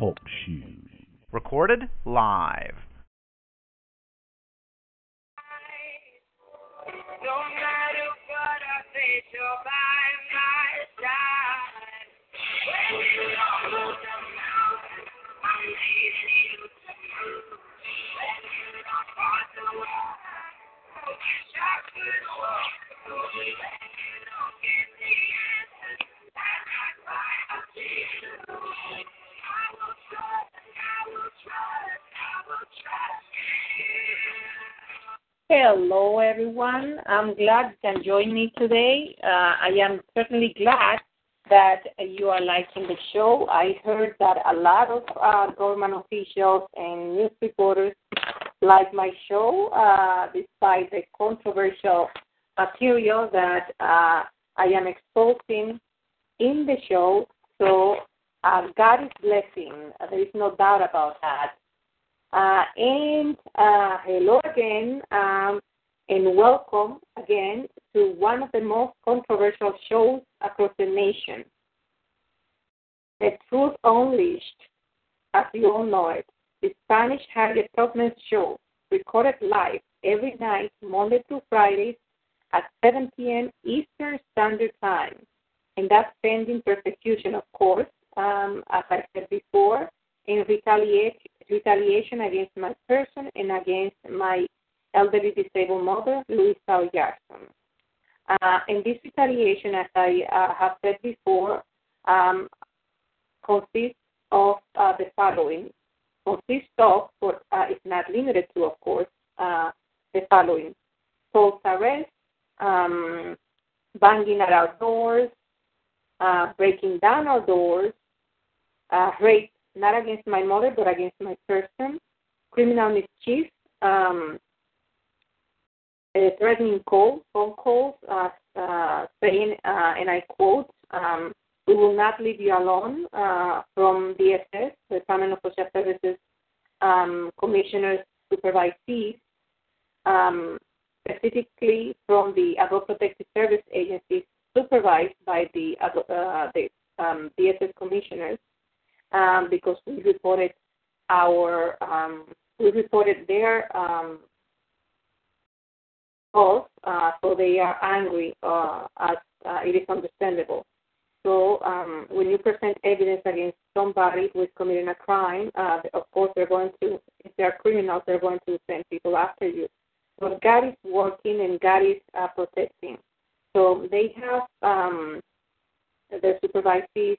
Talk show. Recorded live. No matter what I face, you're by my side. When you cross the mountain, I'm leading you to you. When you don't cross the water, I wish I could walk through. When you don't get the answers, that's not why I'm here. I will trust you. Hello, everyone. I'm glad you can join me today. I am certainly glad that you are liking the show. I heard that a lot of government officials and news reporters like my show, despite the controversial material that I am exposing in the show. So God is blessing. There is no doubt about that. And hello again, and welcome again to one of the most controversial shows across the nation, The Truth Unleashed, as you all know it, the Spanish Harriet Tubman show, recorded live every night, Monday through Friday, at 7 p.m. Eastern Standard Time. And that's pending prosecution, of course, as I said before, in retaliation against my person and against my elderly disabled mother, Luisa Yarzon. And this retaliation, as I have said before, consists of the following. Consists of, but it's not limited to, of course, the following. False arrest, banging at our doors, breaking down our doors, rape, not against my mother, but against my person, criminal mischief, threatening phone calls, saying, and I quote, we will not leave you alone, from DSS, the Department of Social Services, Commissioner's Supervisees, specifically from the Adult Protective Service Agency, supervised by the DSS Commissioners, because we reported their calls, so they are angry, as it is understandable. So when you present evidence against somebody who is committing a crime, of course if they are criminals, they're going to send people after you. So God is working and God is protecting. So they have the supervisees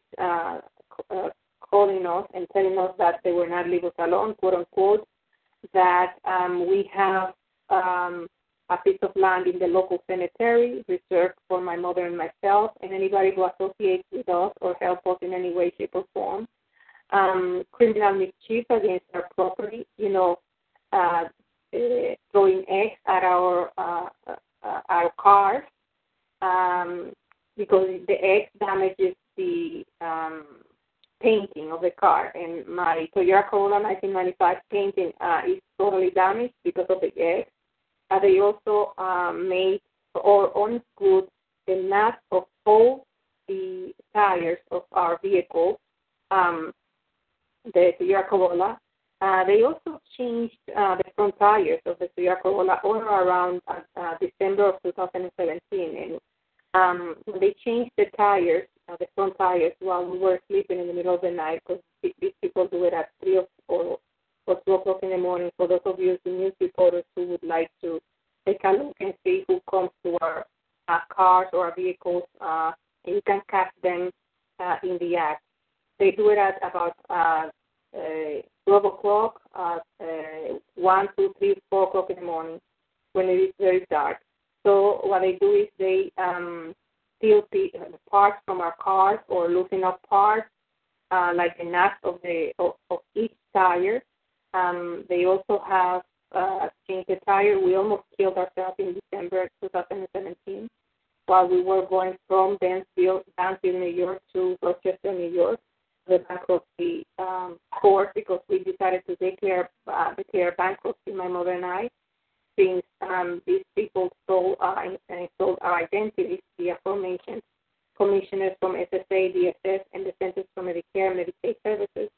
calling us and telling us that they were not leave us alone, quote unquote, that we have a piece of land in the local cemetery reserved for my mother and myself and anybody who associates with us or helps us in any way, shape, or form. Criminal mischief against our property, throwing eggs at our cars, because the egg damages the painting of the car. And my Toyota Corolla 1995 painting is totally damaged because of the egg. They also made or unscrewed the nuts of all the tires of our vehicle, the Toyota Corolla. They also changed the front tires of the Toyota Corolla all around December of 2017. And they changed the tires, the front tires, while we were sleeping in the middle of the night, because these people do it at 3 or 2 o'clock in the morning. For those of you, the news reporters, who would like to take a look and see who comes to our cars or our vehicles, and you can catch them in the act. They do it at about 12 o'clock, 1, 2, 3, 4 o'clock in the morning, when it is very dark. So what they do is they steal parts from our cars or loosen up parts, like the nuts of each tire. They also have changed the tire. We almost killed ourselves in December 2017 while we were going from Dansville, New York, to Rochester, New York, the bankruptcy court, because we decided to declare bankruptcy, my mother and I, since these people stole and sold our identities, the aforementioned commissioners from SSA, DSS, and the Centers for Medicare and Medicaid Services.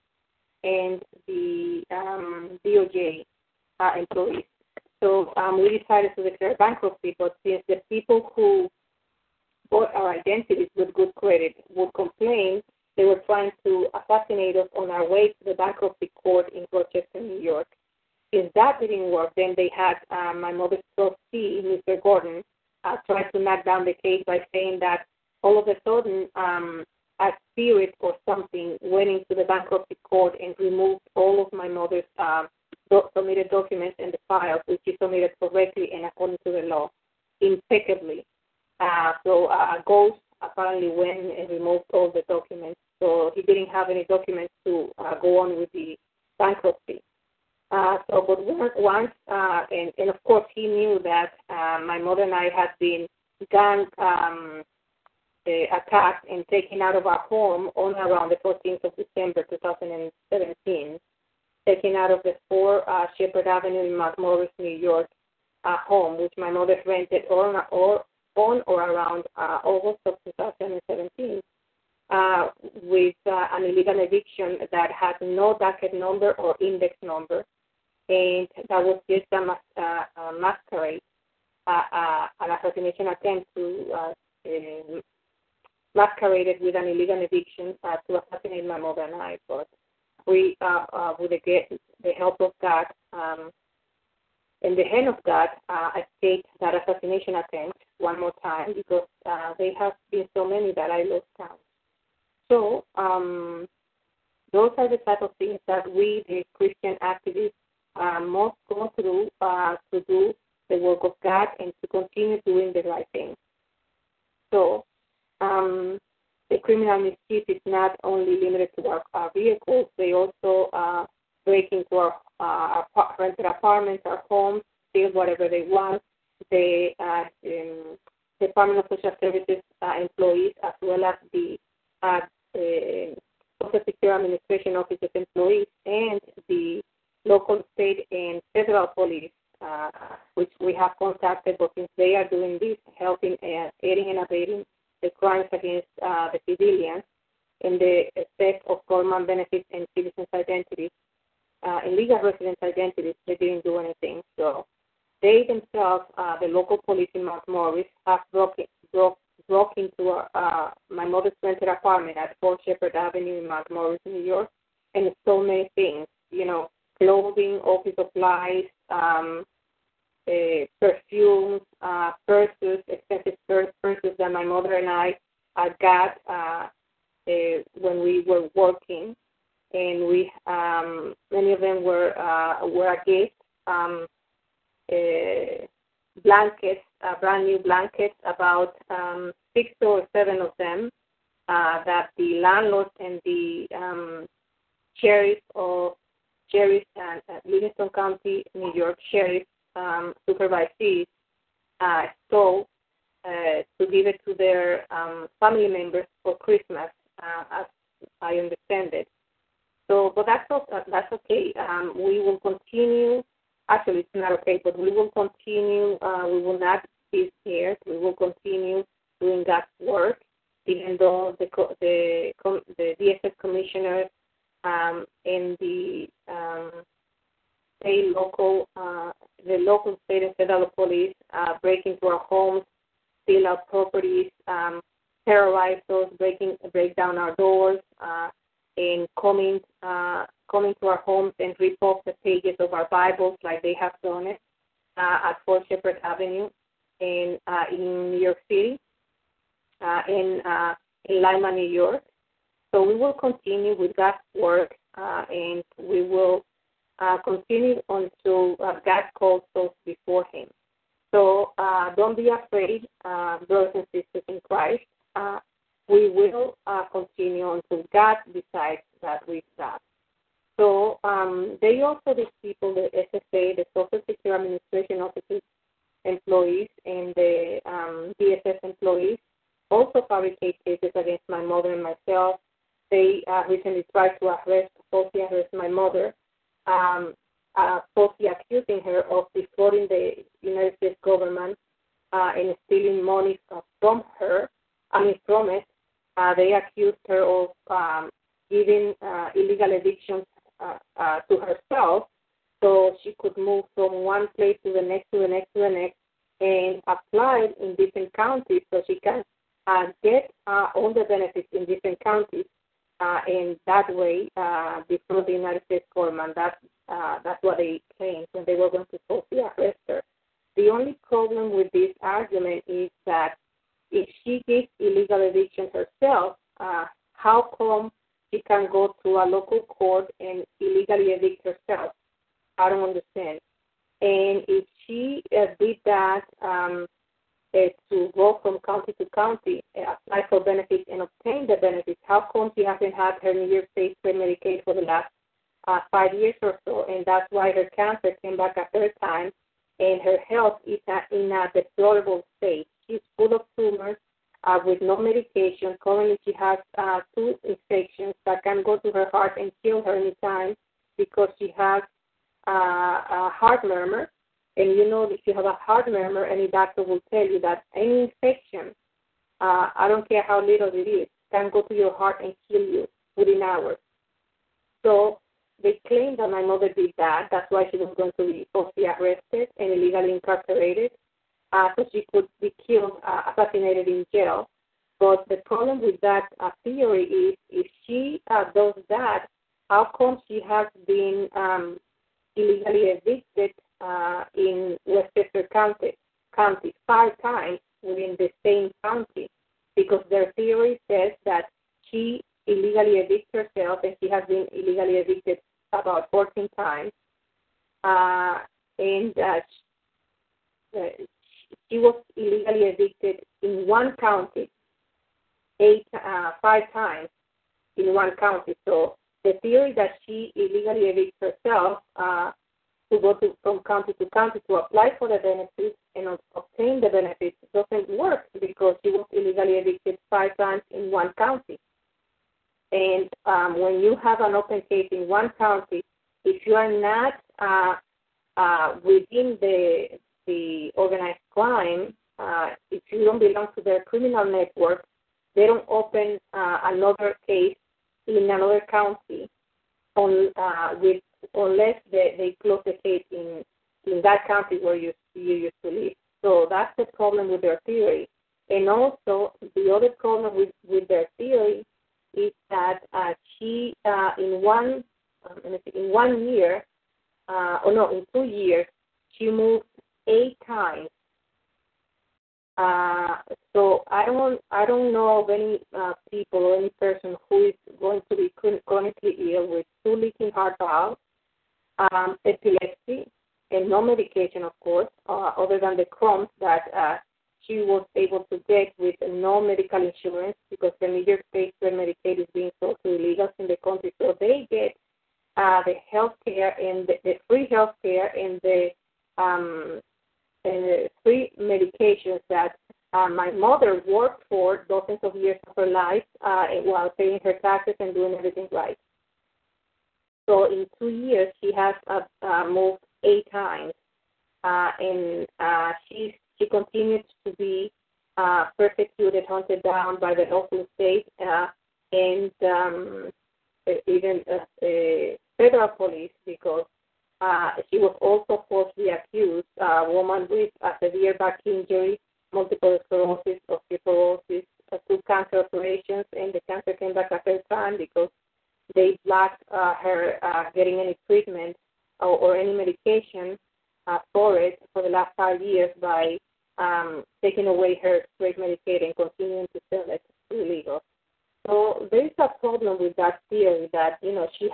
we decided to declare bankruptcy, but since the people who bought our identities with good credit would complain, they were trying to assassinate us on our way to the bankruptcy court in Rochester, New York. If that didn't work, then they had my mother's trustee, Mr. Gordon, try to knock down the case by saying that all of a sudden a spirit or something went into the bankruptcy court and removed all of my mother's submitted documents and the files, which she submitted correctly and according to the law, impeccably. So a ghost apparently went and removed all the documents. So he didn't have any documents to go on with the bankruptcy. But once, of course, he knew that my mother and I had been gang attacked and taken out of our home on around the 14th of December 2017, taken out of the 4 Shepherd Avenue in Mount Morris, New York, home, which my mother rented on or around August of 2017. With an illegal eviction that had no docket number or index number, and that was just a masquerade, an assassination attempt to masqueraded with an illegal eviction to assassinate my mother and I. But we, with the help of God and the hand of God, escaped that assassination attempt one more time because there have been so many that I lost count. So those are the type of things that we, the Christian activists, must go through to do the work of God and to continue doing the right thing. So the criminal mischief is not only limited to our vehicles. They also break into our rented apartments, our homes, steal whatever they want. They, the Department of Social Services employees, as well as the Social Security Administration officers, employees, and the local, state, and federal police, which we have contacted, but since they are doing this, helping and aiding and abating the crimes against the civilians and the theft of government benefits and citizens' identities, illegal residents' identities, they didn't do anything. So they themselves, the local police in Mount Morris, have broke into my mother's rented apartment at 4 Shepherd Avenue in Mount Morris, New York, and so many things, you know, clothing, office supplies, perfumes, purses, expensive purses that my mother and I got when we were working, and we many of them were a gift. Blankets, brand new blankets, about 6 or 7 of them that the landlords and the sheriff and Livingston County, New York sheriff supervisees stole to give it to their family members for Christmas, as I understand it. So, but that's okay. We will continue. Actually, it's not okay, but we will continue. We will not be scared. We will continue doing that work, even though the DSS commissioner and the local, state, and federal police break into our homes, steal our properties, terrorize us, break down our doors, and coming to our homes and rip off the pages of our Bibles like they have done it at 4 Shepherd Avenue in New York City, in Lima, New York. So we will continue with that work, and we will continue until God calls us before him. So don't be afraid, brothers and sisters in Christ. We will continue until God decides that we stop. So they also, these people, the SSA, the Social Security Administration officers, employees, and the DSS employees, also fabricate cases against my mother and myself. They recently tried to falsely arrest my mother, falsely accusing her of defrauding the United States government and stealing money from her. I mean, from it. They accused her of giving illegal evictions to herself So she could move from one place to the next, to the next, to the next, and apply in different counties so she can get all the benefits in different counties. And that way, before the United States government, that's what they claimed when they were going to Sophia Hester. The only problem with this argument is that if she gets illegal eviction herself, how come she can go to a local court and illegally evict herself? I don't understand. And if she did that to go from county to county, apply for benefits and obtain the benefits, how come she hasn't had her New York State Medicaid for the last 5 years or so? And that's why her cancer came back a third time, and her health is in a deplorable state. She's full of tumors with no medication. Currently, she has 2 infections that can go to her heart and kill her anytime because she has a heart murmur. And you know, if you have a heart murmur, any doctor will tell you that any infection, I don't care how little it is, can go to your heart and kill you within hours. So they claim that my mother did that. That's why she was going to be falsely arrested and illegally incarcerated. So she could be killed, assassinated in jail. But the problem with that theory is if she does that, how come she has been illegally evicted in Westchester County 5 times within the same county? Because their theory says that she illegally evicts herself, and she has been illegally evicted about 14 times. She was illegally evicted in one county 5 times in one county. So the theory that she illegally evicts herself to go from county to county to apply for the benefits and obtain the benefits doesn't work because she was illegally evicted 5 times in one county. And when you have an open case in one county, if you are not within the organized crime, if you don't belong to their criminal network, they don't open another case in another county unless they close the case in that county where you used to live. So that's the problem with their theory. And also, the other problem with their theory is that she, in 2 years, she moved 8 times. So I don't know of any people or any person who is going to be chronically ill with 2 leaking heart valves, epilepsy, and no medication, of course, other than the Crohn's that she was able to get with no medical insurance because the New York State Medicaid is being sold to illegals in the country. So they get the health care and the free health care and the free medications that my mother worked for dozens of years of her life while paying her taxes and doing everything right. So in 2 years, she has moved 8 times, and she continues to be persecuted, hunted down by the local state and even the federal police because she was also falsely accused, a woman with a severe back injury, multiple sclerosis, osteoporosis, 2 cancer operations, and the cancer came back a third time because they blocked her getting any treatment or any medication for it for the last 5 years by taking away her straight Medicaid and continuing to sell it to illegals. So there is a problem with that theory that, you know, she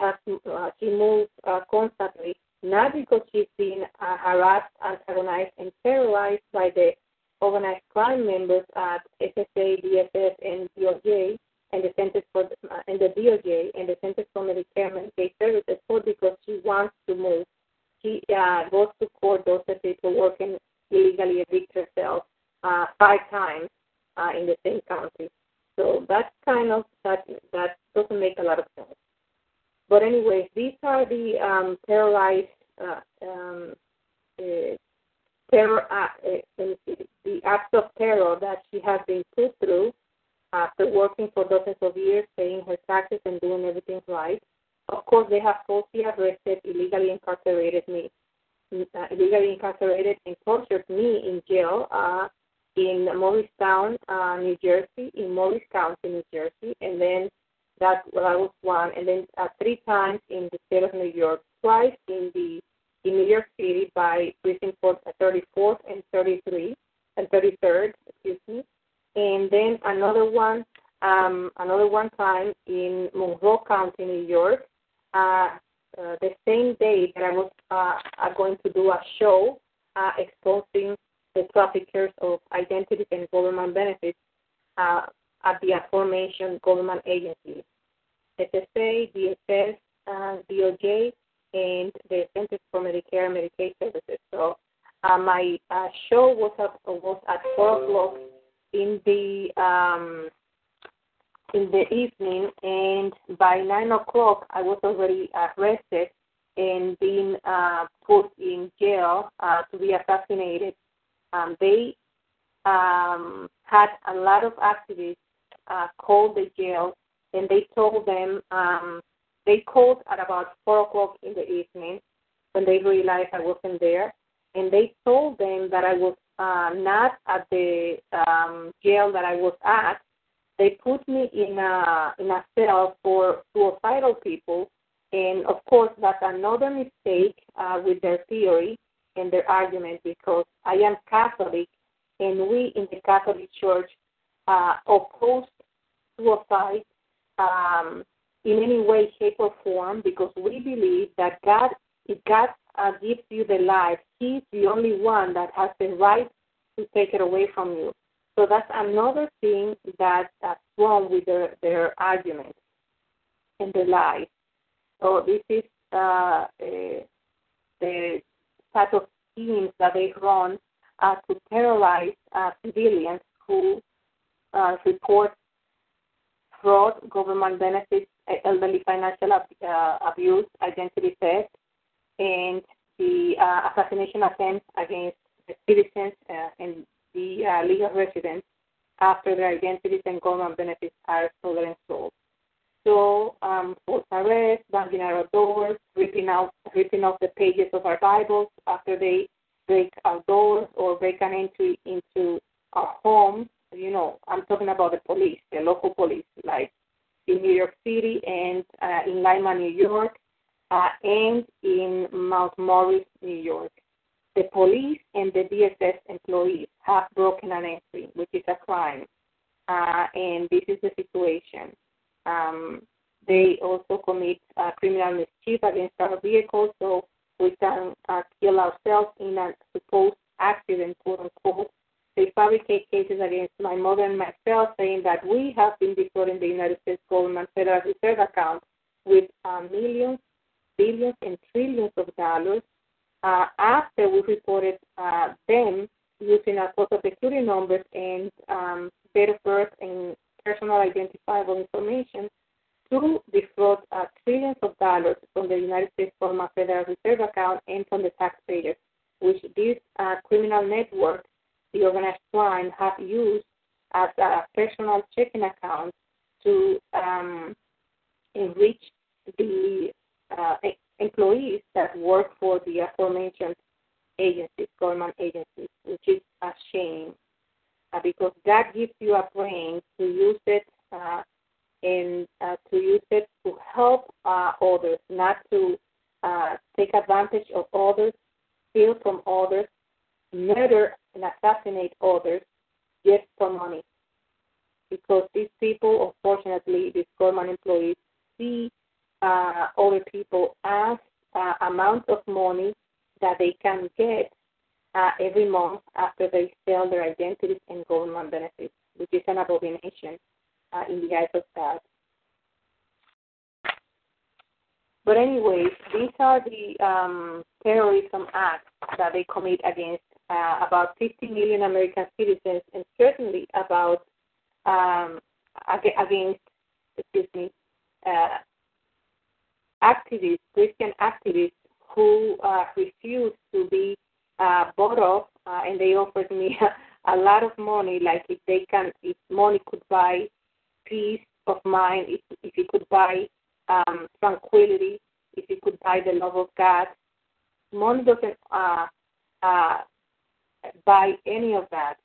moves constantly, not because she's been harassed, antagonized, and terrorized by the organized crime members at SSA, DSS, and DOJ, and the Centers for Medicare and Medicaid Services, but because she wants to move. She goes to court, does the paperwork, and illegally evict herself 5 times in the same county. So that kind of that doesn't make a lot of sense. But anyway, these are the the acts of terror that she has been put through after working for dozens of years, paying her taxes and doing everything right. Of course, they have falsely arrested, illegally incarcerated and tortured me in jail in Morristown, New Jersey, in Morris County, New Jersey, and then that was one, and then 3 times in the state of New York, twice in New York City by prison court 34th and 33rd, and then another one time in Monroe County, New York, the same day that I was going to do a show exposing the traffickers of identity and government benefits at the aforementioned government agencies, SSA, DSS, DOJ, and the Centers for Medicare and Medicaid Services. So my show was at 4 o'clock in the evening, and by 9 o'clock I was already arrested and being put in jail to be assassinated. They had a lot of activists call the jail, and they told them, they called at about 4 o'clock in the evening when they realized I wasn't there, and they told them that I was not at the jail that I was at. They put me in a cell for suicidal people, and of course that's another mistake with their theory and their argument, because I am Catholic, and we in the Catholic Church oppose suicide in any way, shape, or form, because we believe that God, if God gives you the life, He's the only one that has the right to take it away from you. So that's another thing that's wrong with their argument and their lies. So this is the type of schemes that they run to terrorize civilians who report fraud, government benefits, elderly financial abuse, identity theft, and the assassination attempts against the citizens and the legal residents after their identities and government benefits are stolen and sold. So, false arrest, banging our doors, ripping off the pages of our Bibles after they break our doors or break an entry into our home. You know, I'm talking about the police, the local police, like in New York City and in Lima, New York, and in Mount Morris, New York. The police and the DSS employees have broken an entry, which is a crime, and this is the situation. They also commit criminal mischief against our vehicles, so we can kill ourselves in a supposed accident, quote unquote. They fabricate cases against my mother and myself, saying that we have been defrauding the United States government Federal Reserve account with millions, billions, and trillions of dollars. After we reported them using our Social Security numbers and date of birth and personal identifiable information to defraud trillions of dollars from the United States government Federal Reserve account and from the taxpayers, which these criminal networks, the organized crime, have used as a personal checking account to enrich the employees that work for the aforementioned agencies, government agencies, which is a shame because God gives you a brain to use it and to use it to help others, not to take advantage of others, steal from others, murder and assassinate others just for money. Because these people, unfortunately, these government employees see other people as amounts of money that they can get every month after they sell their identities and government benefits, which is an abomination in the eyes of God. But anyway, these are the terrorism acts that they commit against about 50 million American citizens, and certainly about against activists, Christian activists, who refused to be bought off, and they offered me a lot of money, like if money could buy peace of mind, if it could buy tranquility, if you could buy the love of God. Money doesn't buy any of that.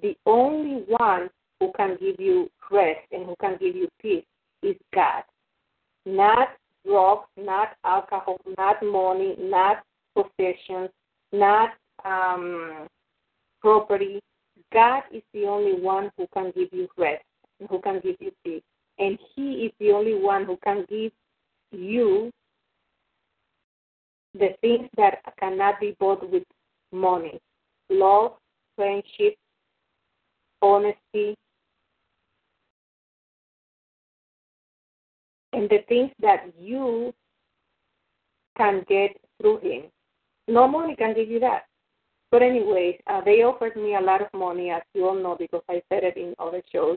The only one who can give you rest and who can give you peace is God. Not drugs, not alcohol, not money, not possessions, not property. God is the only one who can give you rest and who can give you peace. And He is the only one who can give you the things that cannot be bought with money: love, friendship, honesty, and the things that you can get through Him. No money can give you that. But anyways, they offered me a lot of money, as you all know, because I said it in other shows,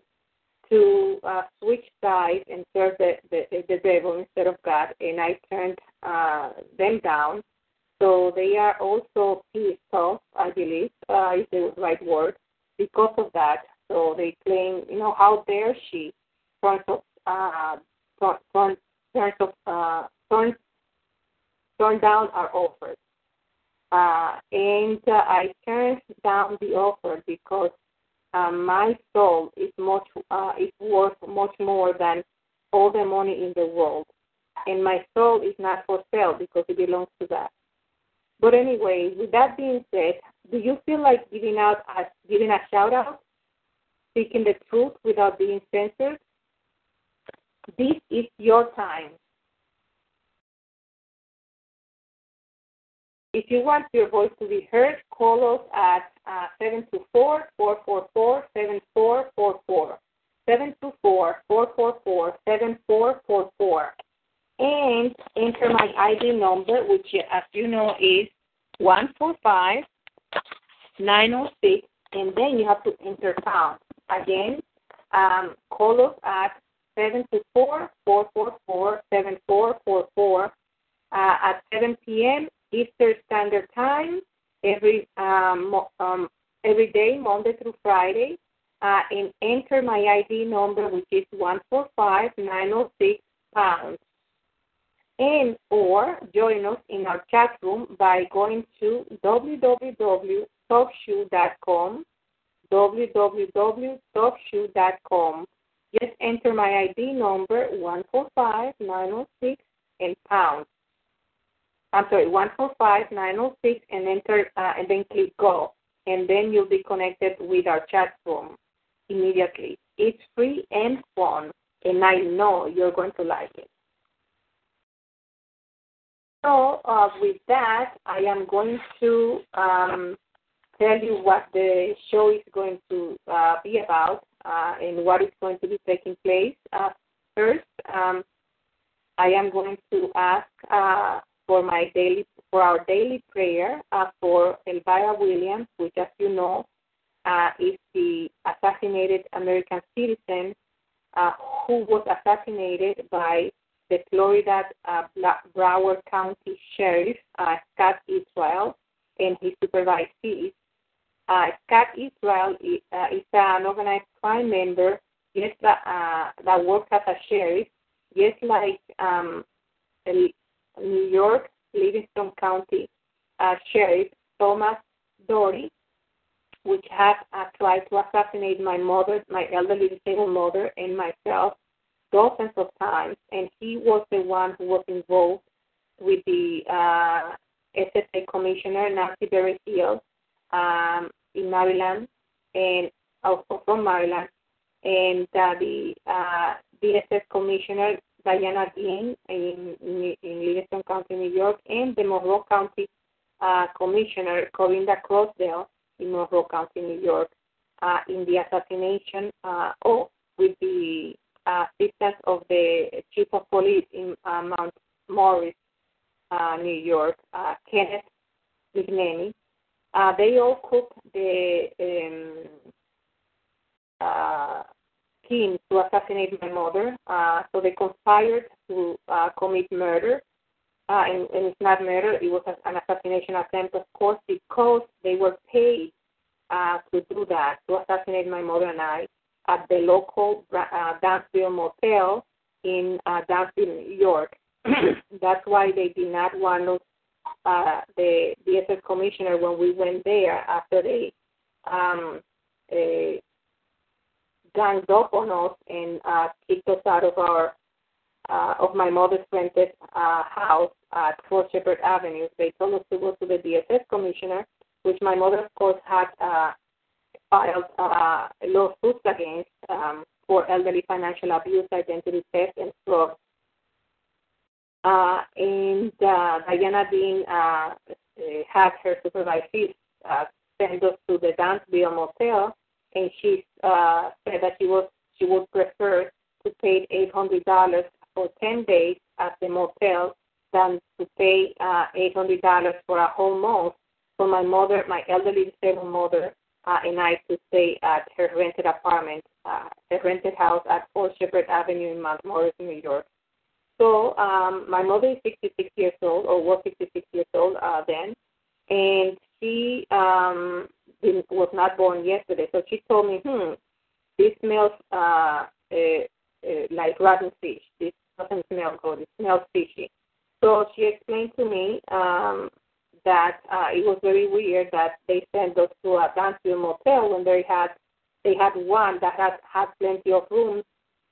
to switch sides and serve the devil instead of God, and I turned them down. So they are also pissed off, I believe, is the right word, because of that. So they claim, you know, how dare she turn down our offers. And I turned down the offer because my soul is worth much more than all the money in the world. And my soul is not for sale because it belongs to God. But anyway, with that being said, do you feel like giving a shout-out, speaking the truth without being censored? This is your time. If you want your voice to be heard, call us at 724-444-7444, 724-444-7444, and enter my ID number, which, as you know, is 145-906, and then you have to enter pound. Again, call us at 724-444-7444 at 7 p.m. Eastern Standard Time every day, Monday through Friday, and enter my ID number, which is 145-906-pound. And or join us in our chat room by going to www.talkshoe.com. Just enter my ID number, 145-906 and pound. I'm sorry, 145-906, and enter, and then click go, and then you'll be connected with our chat room immediately. It's free and fun, and I know you're going to like it. So with that, I am going to tell you what the show is going to be about and what is going to be taking place. First, I am going to ask for our daily prayer for Elvira Williams, which, as you know, is the assassinated American citizen who was assassinated by the Florida Broward County Sheriff, Scott Israel, and his supervisees. Scott Israel is an organized crime member, yes, that works as a sheriff, just like New York, Livingston County Sheriff Thomas Dory, which had tried to assassinate my mother, my elderly disabled mother, and myself dozens of times, and he was the one who was involved with the SSA Commissioner, Nancy Berry Fields, in Maryland, and also from Maryland, and the DSS Commissioner, Diana Dean, in Livingston County, New York, and the Monroe County Commissioner, Corinda Crossdale, in Monroe County, New York, in the assassination with the assistance of the Chief of Police in Mount Morris, New York, Kenneth McNamee. They all cooked the scheme to assassinate my mother, so they conspired to commit murder, and it's not murder, it was an assassination attempt, of course, because they were paid to do that, to assassinate my mother and I, at the local Dansville motel in Dansville, New York. That's why they did not want us, the DSS commissioner, when we went there after they ganged up on us and kicked us out of our of my mother's rented house at 4 Shepherd Avenue. They told us to go to the DSS commissioner, which my mother, of course, had filed lawsuits against for elderly financial abuse, identity theft, and fraud. And Diana Dean had her supervisee send us to the Dansville motel, and she said that she would prefer to pay $800 for 10 days at the motel than to pay $800 for a whole month for my mother, my elderly disabled mother, and I to stay at her rented apartment, her rented house at 4 Shepherd Avenue in Mount Morris, New York. So my mother is 66 years old, or was 66 years old then, and she was not born yesterday. So she told me, this smells like rotten fish. This doesn't smell good. It smells fishy. So she explained to me that it was very weird that they sent us to a Dansville motel when they had one that had plenty of rooms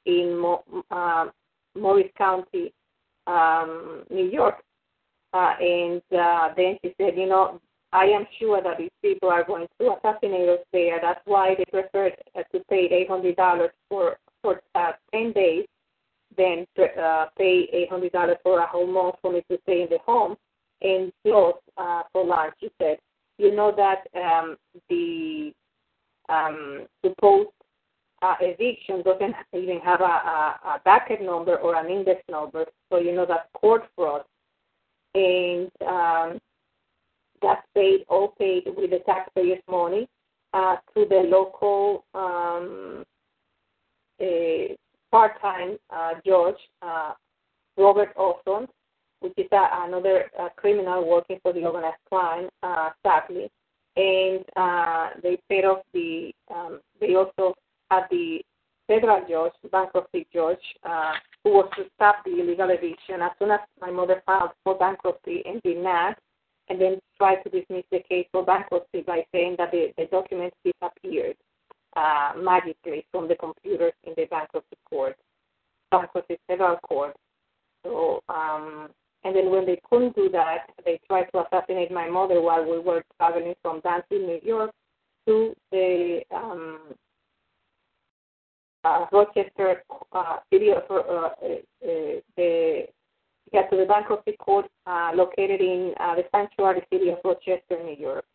in Morris County, New York. And then she said, you know, I am sure that these people are going to assassinate us there. That's why they preferred to pay $800 for 10 days than pay $800 for a whole month for me to stay in the home and close for lunch. She said, you know that the supposed eviction doesn't even have a docket number or an index number, so you know that's court fraud. And that's all paid with the taxpayers' money to the local part-time judge, Robert Olson, which is another criminal working for the organized crime, sadly. And they paid off they also had the federal judge, bankruptcy judge, who was to stop the illegal eviction. As soon as my mother filed for bankruptcy and did not, and then tried to dismiss the case for bankruptcy by saying that the documents disappeared magically from the computers in the bankruptcy federal court. So, and then when they couldn't do that, they tried to assassinate my mother while we were traveling from Dansville, New York, to the Rochester city of to the bankruptcy court located in the sanctuary city of Rochester, New York.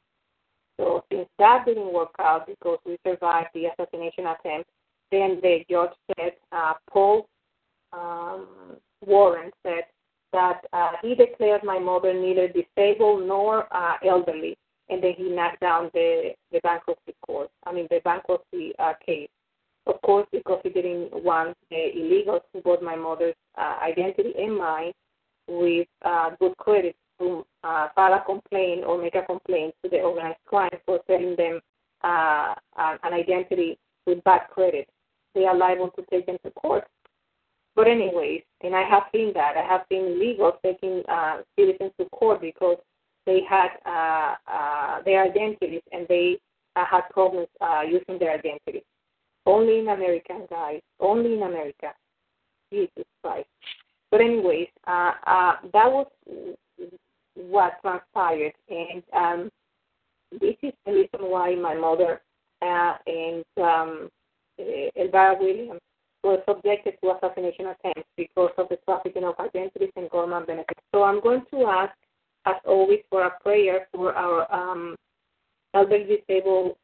So since that didn't work out because we survived the assassination attempt, then the judge said, Paul Warren said that he declared my mother neither disabled nor elderly, and then he knocked down the bankruptcy court. I mean the bankruptcy case. Of course, because he didn't want the illegals who bought my mother's identity and mine with good credit to file a complaint or make a complaint to the organized crime for selling them an identity with bad credit. They are liable to take them to court. But anyways, and I have seen that. I have seen illegals taking citizens to court because they had their identities and they had problems using their identities. Only in America, guys. Only in America. Jesus Christ. But anyways, that was what transpired. And this is the reason why my mother and Elvira Williams were subjected to assassination attempts because of the trafficking of identities and government benefits. So I'm going to ask, as always, for a prayer for our elderly disabled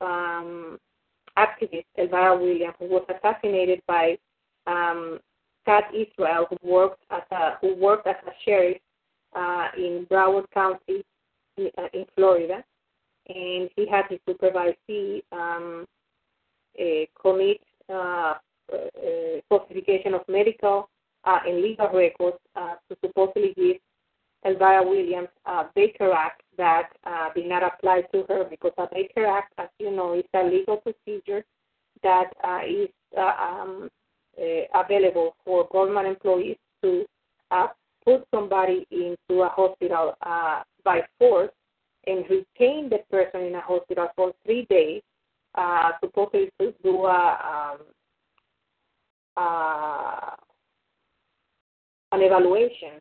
activist Elvira Williams, who was assassinated by Scott Israel, who worked as a sheriff in Broward County in Florida, and he had his supervisee commit falsification of medical and legal records to supposedly give Elvira Williams a Baker Act that did not apply to her, because a Baker Act, as you know, is a legal procedure that is available for government employees to put somebody into a hospital by force and retain the person in a hospital for 3 days, supposedly to do an evaluation.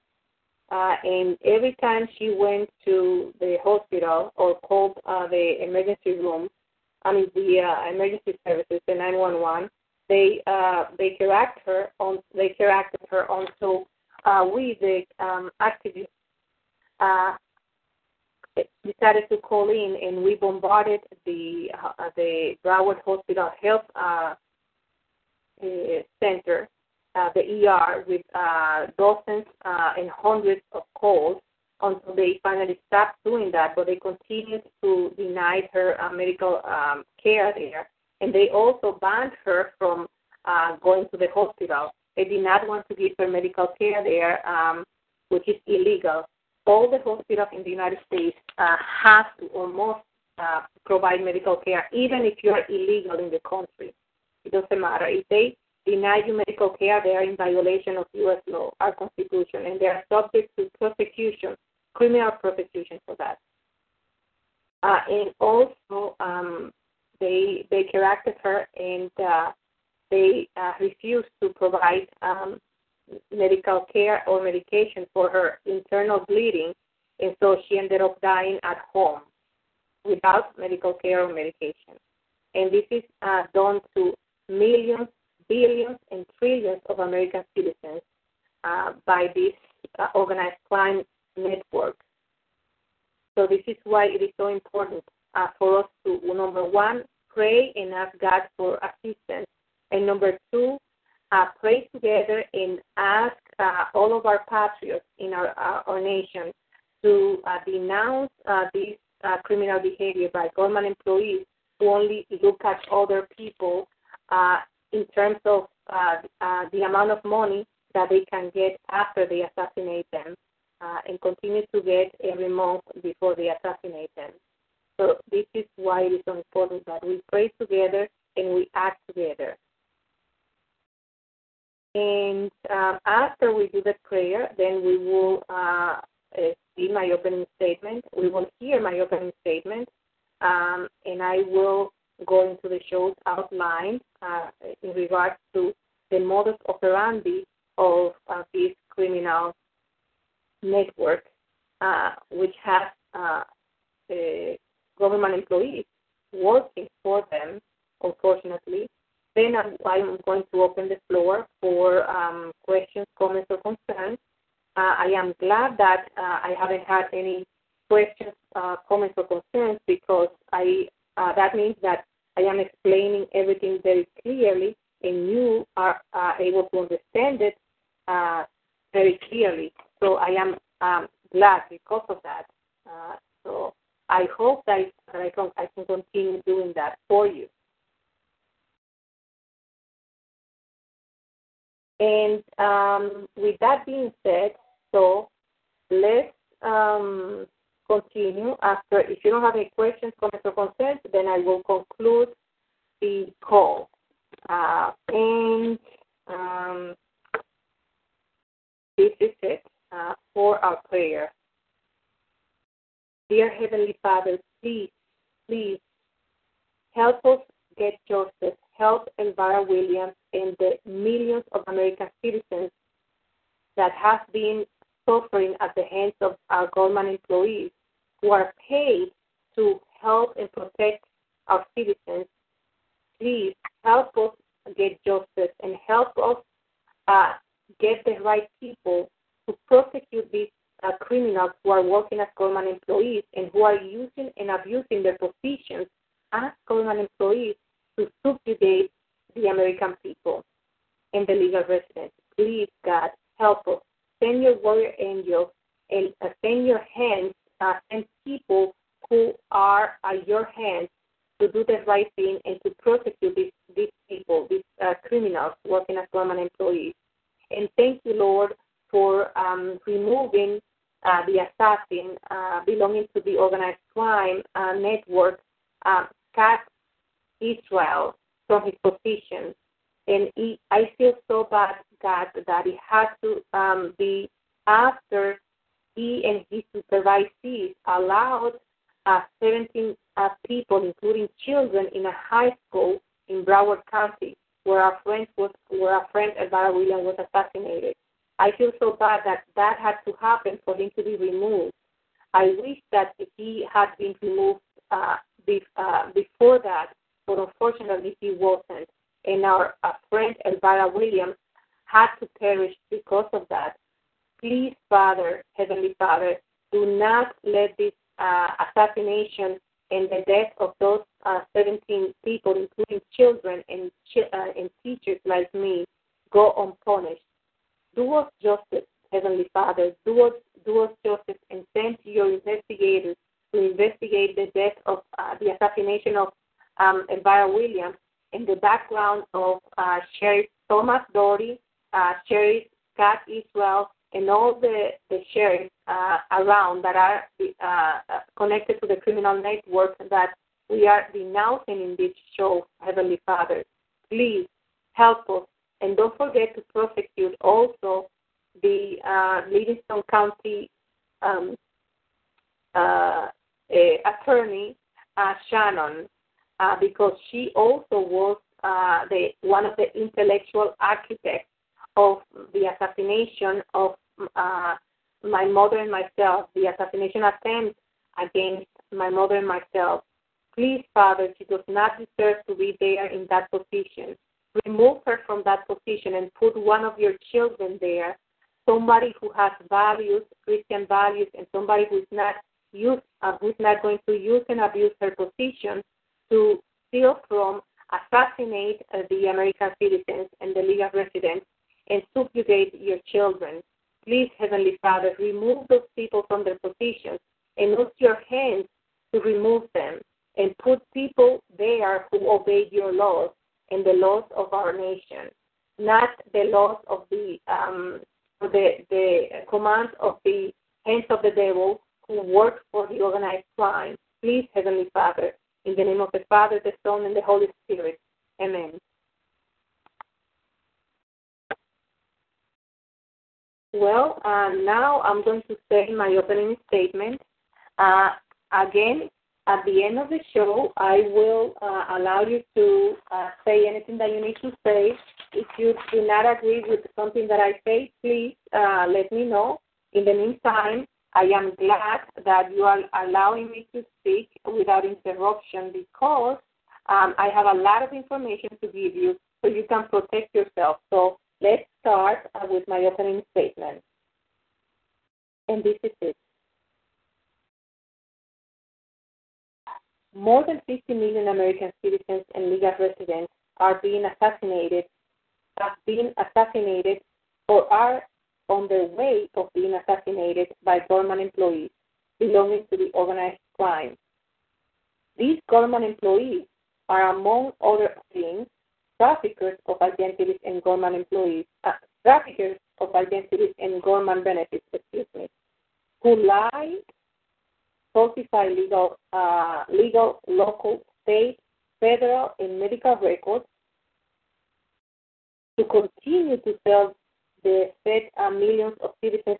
And every time she went to the hospital or called the emergency room, emergency services, the 911, they care acted her until we, the activists, decided to call in, and we bombarded the Broward Hospital Health Center, the ER, with dozens and hundreds of calls until they finally stopped doing that. But they continued to deny her medical care there, and they also banned her from going to the hospital. They did not want to give her medical care there, which is illegal. All the hospitals in the United States have to or must provide medical care, even if you are illegal in the country. It doesn't matter. If they deny you medical care, they are in violation of U.S. law, our Constitution, and they are subject to prosecution, criminal prosecution for that. And also, they corrected her, and they refused to provide medical care or medication for her internal bleeding, and so she ended up dying at home without medical care or medication. And this is done to millions, billions, and trillions of American citizens by this organized crime network. So this is why it is so important for us to, number one, pray and ask God for assistance, and number two, pray together and ask all of our patriots in our nation to denounce this criminal behavior by government employees who only look at other people in terms of the amount of money that they can get after they assassinate them and continue to get every month before they assassinate them. So this is why it is so important that we pray together and we act together. And after we do the prayer, then we will see my opening statement. We will hear my opening statement, and I will go into the show's outline in regards to the modus operandi of this criminal network, which has government employees working for them, unfortunately. Then I'm going to open the floor for questions, comments, or concerns. I am glad that I haven't had any questions, comments, or concerns, because that means that I am explaining everything very clearly, and you are able to understand it very clearly. So I am glad because of that. So I hope that I can continue doing that for you. And with that being said, so let's continue. After, if you don't have any questions, comments, or concerns, then I will conclude the call. And this is it for our prayer. Dear Heavenly Father, please help us get justice. Help Elvira Williams and the millions of American citizens that have been suffering at the hands of our government employees who are paid to help and protect our citizens. Please help us get justice and help us get the right people to prosecute these criminals who are working as government employees and who are using and abusing their positions as government employees to subjugate the American people and the legal residents. Please, God, help us. Send your warrior angels and send your hands and people who are at your hands to do the right thing and to prosecute these people, these criminals working as government employees. And thank you, Lord, for removing the assassin belonging to the organized crime network, Scott Israel, from his position. And I feel so bad, God, that it has to be after he and his supervisees allowed 17 people, including children, in a high school in Broward County, where our friend Elvira Williams was assassinated. I feel so bad that had to happen for him to be removed. I wish that he had been removed before that, but unfortunately he wasn't. And our friend Elvira Williams had to perish because of that. Please, Father, Heavenly Father, do not let this assassination and the death of those 17 people, including children and teachers like me, go unpunished. Do us justice, Heavenly Father. Do us justice, and send your investigators to investigate the death of the assassination of Elvira Williams in the background of Sheriff Thomas Dory, Sheriff Scott Israel, and all the sheriffs around that are connected to the criminal network that we are denouncing in this show, Heavenly Father. Please help us. And don't forget to prosecute also the Livingston County attorney, Shannon, because she also was one of the intellectual architects of the assassination of my mother and myself, the assassination attempt against my mother and myself. Please, Father, she does not deserve to be there in that position. Remove her from that position and put one of your children there, somebody who has values, Christian values, and somebody who is not going to use and abuse her position to steal from, assassinate the American citizens and the legal residents, and subjugate your children. Please, Heavenly Father, remove those people from their positions and use your hands to remove them and put people there who obey your laws and the laws of our nation, not the laws of the commands of the hands of the devil who work for the organized crime. Please, Heavenly Father, in the name of the Father, the Son, and the Holy Spirit. Amen. Well, now I'm going to say my opening statement. Again, at the end of the show, I will allow you to say anything that you need to say. If you do not agree with something that I say, please let me know. In the meantime, I am glad that you are allowing me to speak without interruption, because I have a lot of information to give you so you can protect yourself. So let's start with my opening statement. And this is it. More than 50 million American citizens and legal residents have been assassinated, or are on their way of being assassinated by government employees belonging to the organized crime. These government employees are, among other things, traffickers of identities and government benefits, who lie, falsify legal, local, state, federal, and medical records to continue to sell the said millions of citizens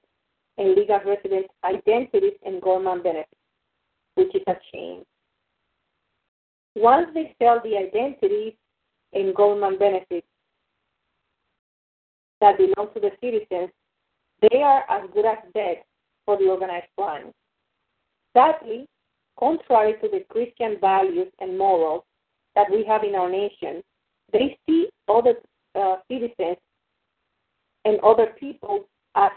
and legal residents identities and government benefits, which is a shame. Once they sell the identities and government benefits that belong to the citizens, they are as good as dead for the organized crime. Sadly, contrary to the Christian values and morals that we have in our nation, they see other citizens and other people as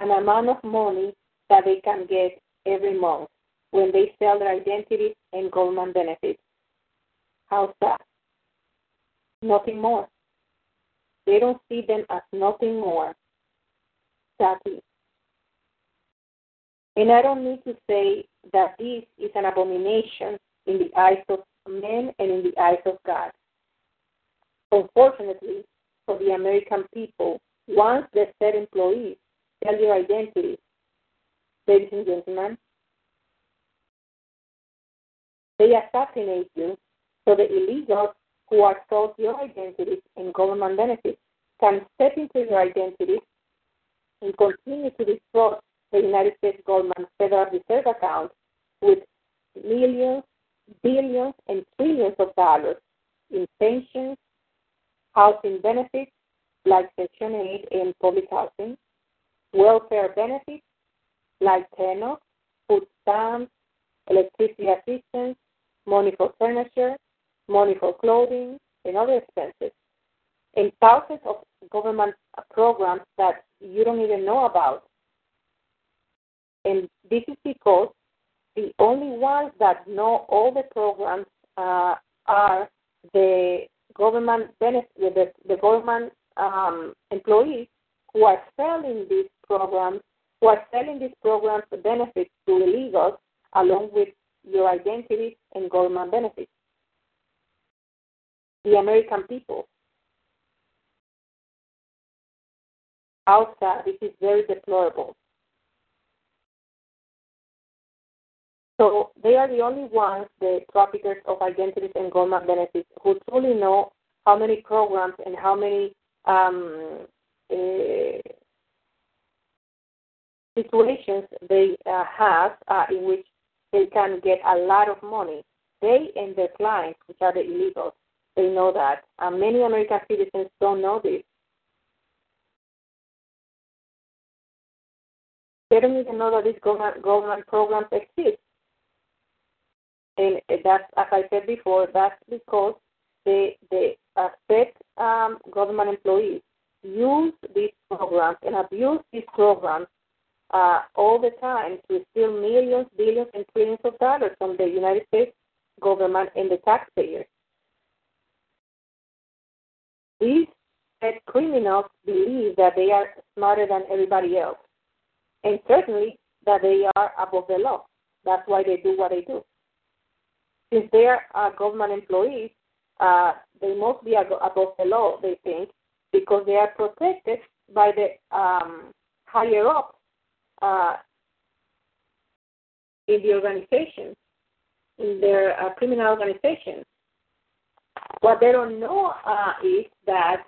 an amount of money that they can get every month when they sell their identities and government benefits. How's that? Nothing more. They don't see them as nothing more. Sadly. And I don't need to say that this is an abomination in the eyes of men and in the eyes of God. Unfortunately, for the American people, once the said employees tell your identity, ladies and gentlemen, they assassinate you, so the illegals who are sold your identities and government benefits can step into your identities and continue to defraud the United States government Federal Reserve account with millions, billions, and trillions of dollars in pensions, housing benefits like Section 8 and public housing, welfare benefits like TANF, food stamps, electricity assistance, money for furniture, money for clothing, and other expenses, and thousands of government programs that you don't even know about. And this is because the only ones that know all the programs are the government employees who are selling these programs, benefits to illegals, along with your identity and government benefits. The American people. Outside, this is very deplorable. So they are the only ones, the traffickers of identities and government benefits, who truly know how many programs and how many situations they have in which they can get a lot of money. They and their clients, which are the illegals, they know that. Many American citizens don't know this. They don't even know that these government programs exist. And that's, as I said before, that's because the state government employees use these programs and abuse these programs all the time to steal millions, billions, and trillions of dollars from the United States government and the taxpayers. These state criminals believe that they are smarter than everybody else, and certainly that they are above the law. That's why they do what they do. Since they are government employees, they must be above the law, they think, because they are protected by the higher-up in the organization, in their criminal organization. What they don't know is that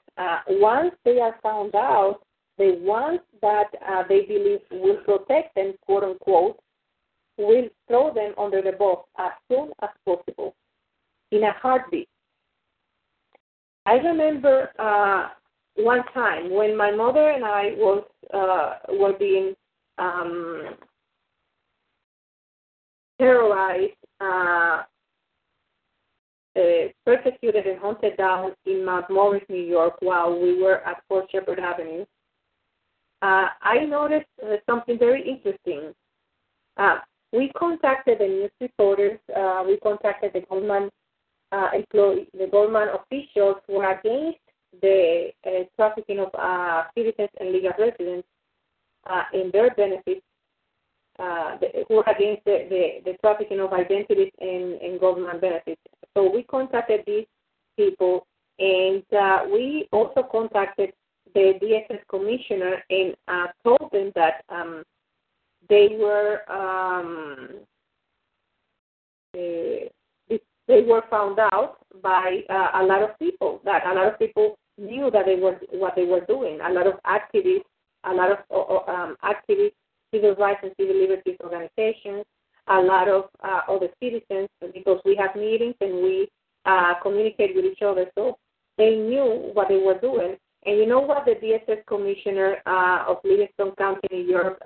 once they are found out, the ones that they believe will protect them, quote-unquote, will throw them under the bus as soon as possible, in a heartbeat. I remember one time when my mother and I were being terrorized, persecuted, and hunted down in Mount Morris, New York, while we were at Fort Shepherd Avenue. I noticed something very interesting. We contacted the news reporters. We contacted the government employees, the government officials who are against the trafficking of citizens and legal residents in their benefits, who are against the trafficking of identities and government benefits. So we contacted these people, and we also contacted the DSS commissioner and told them that they were found out by a lot of people, that a lot of people knew that they were what they were doing. A lot of activists, civil rights and civil liberties organizations, a lot of other citizens, because we have meetings and we communicate with each other. So they knew what they were doing. And you know what the DSS commissioner of Livingston County, New York,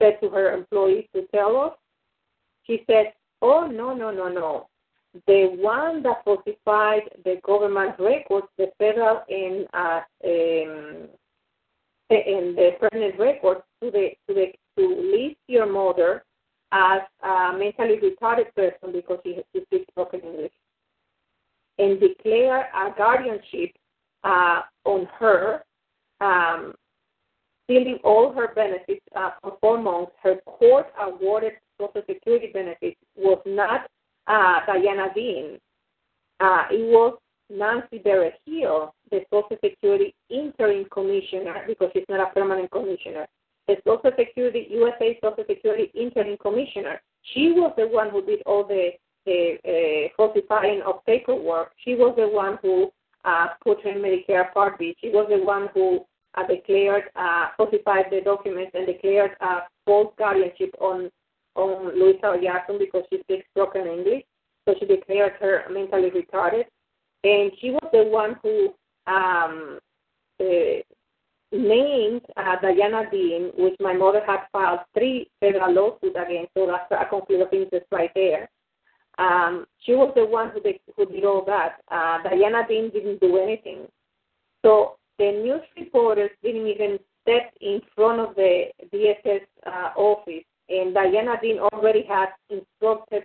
said to her employees to tell us? She said, "Oh, no. The one that falsified the government records, the federal and the permanent records to list your mother as a mentally retarded person because she speaks broken English, and declare a guardianship on her, stealing all her benefits for 4 months. Her court-awarded Social Security benefits was not Diana Dean. It was Nancy Berry Fields, the Social Security interim commissioner, because she's not a permanent commissioner. The Social Security USA Social Security interim commissioner. She was the one who did all the the falsifying of paperwork. She was the one who put in Medicare Part B. She was the one who declared, falsified the documents and declared false guardianship on Luisa Yarzon because she speaks broken English. So she declared her mentally retarded. And she was the one who named Diana Dean, which my mother had filed 3 federal lawsuits against, so that's a conflict of interest right there. She was the one who did all that. Diana Dean didn't do anything. So the news reporters didn't even step in front of the DSS office, and Diana Dean already had instructed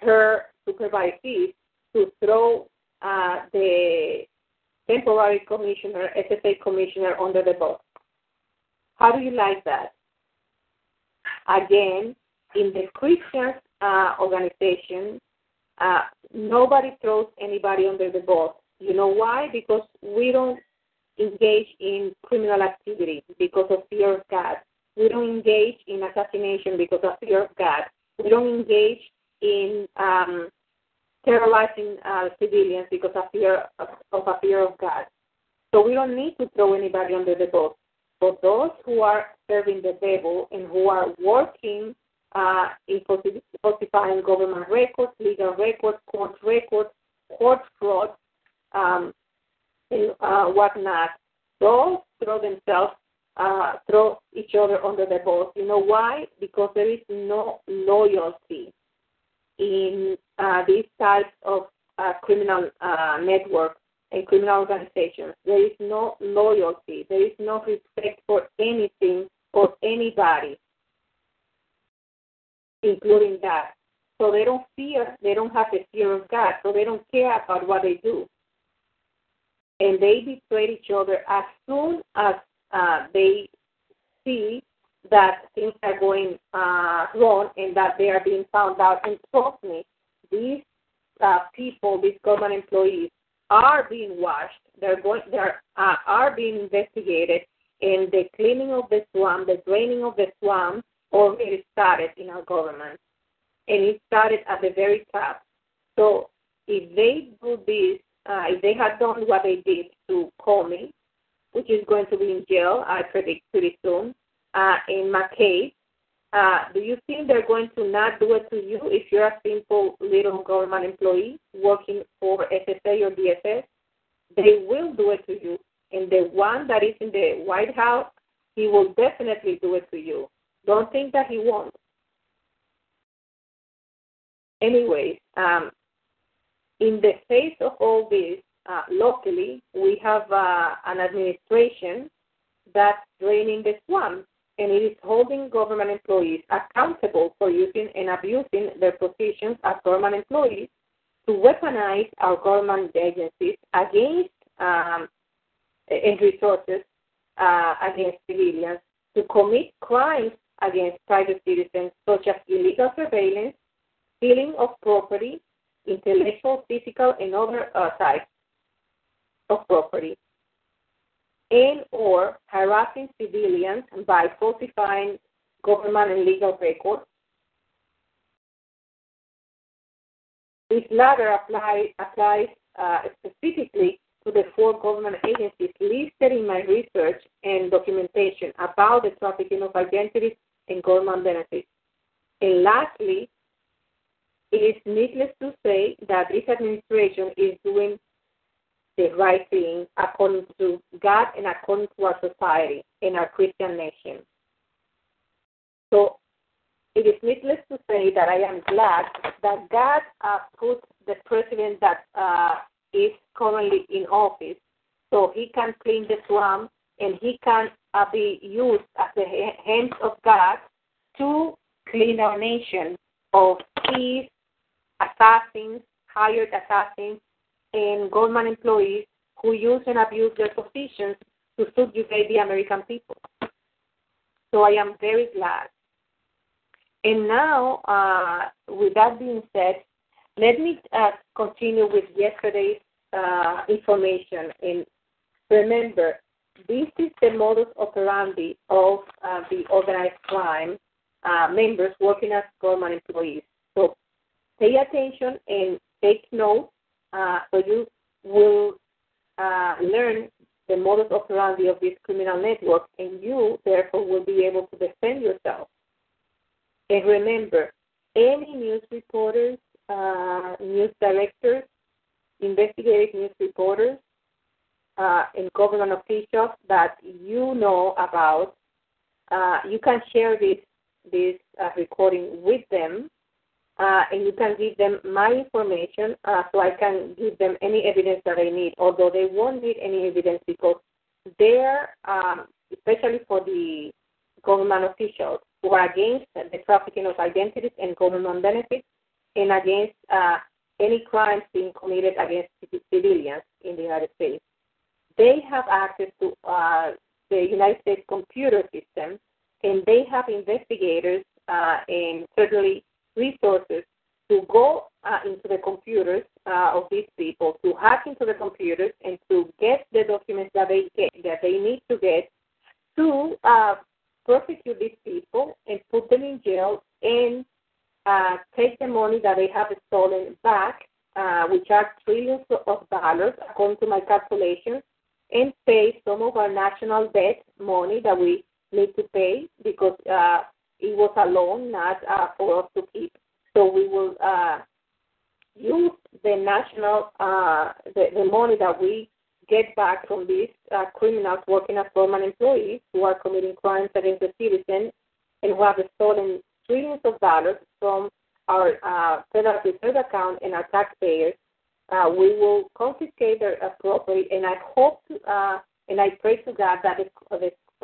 her supervisees to throw the temporary commissioner, SSA commissioner, under the bus. How do you like that? Again, in the Christian organization, nobody throws anybody under the bus. You know why? Because we don't engage in criminal activity because of fear of God. We don't engage in assassination because of fear of God. We don't engage in terrorizing civilians because of a fear of God. So we don't need to throw anybody under the bus. But those who are serving the devil and who are working in falsifying government records, legal records, court fraud, and whatnot, those throw themselves, throw each other under the bus. You know why? Because there is no loyalty in these types of criminal networks and criminal organizations. There is no loyalty. There is no respect for anything or anybody, including God. So they don't fear. They don't have the fear of God, so they don't care about what they do. And they betray each other as soon as they see that things are going wrong and that they are being found out. And trust me, these people, these government employees, are being watched. They are being investigated, and the cleaning of the swamp, the draining of the swamp, already started in our government, and it started at the very top. So if they do this, if they had done what they did to Comey, which is going to be in jail, I predict pretty soon, in McCabe, do you think they're going to not do it to you if you're a simple little government employee working for SSA or DSS? They will do it to you. And the one that is in the White House, he will definitely do it to you. Don't think that he won't. Anyway, in the face of all this, locally, we have an administration that's draining the swamp, and it is holding government employees accountable for using and abusing their positions as government employees to weaponize our government agencies against and resources against civilians, to commit crimes against private citizens such as illegal surveillance, stealing of property, intellectual, physical, and other types of property, and or harassing civilians by falsifying government and legal records. This latter applies specifically to the 4 government agencies listed in my research and documentation about the trafficking of identities and government benefits. And lastly, it is needless to say that this administration is doing the right thing according to God and according to our society and our Christian nation. So it is needless to say that I am glad that God put the president that is currently in office so he can clean the swamp and he can be used as the hands of God to clean our nation of thieves, assassins, hired assassins, and government employees who use and abuse their positions to subjugate the American people. So I am very glad. And now, with that being said, let me continue with yesterday's information. And remember, this is the modus operandi of the organized crime members working as government employees. So pay attention and take note, so you will learn the modus operandi of this criminal network, and you, therefore, will be able to defend yourself. And remember, any news reporters, news directors, investigative news reporters, and government officials that you know about, you can share this recording with them, and you can give them my information, so I can give them any evidence that they need, although they won't need any evidence because they're, especially for the government officials who are against the trafficking of identities and government benefits and against any crimes being committed against civilians in the United States. They have access to the United States computer system, and they have investigators and certainly resources to go into the computers of these people, to hack into the computers and to get the documents that they need to get to prosecute these people and put them in jail and take the money that they have stolen back, which are trillions of dollars, according to my calculations, and pay some of our national debt money that we need to pay because it was a loan, not for us to keep. So we will use the national the money that we get back from these criminals working as government employees who are committing crimes against the citizens and who have stolen trillions of dollars from our Federal Reserve account and our taxpayers. We will confiscate their property, and I hope to, and I pray to God that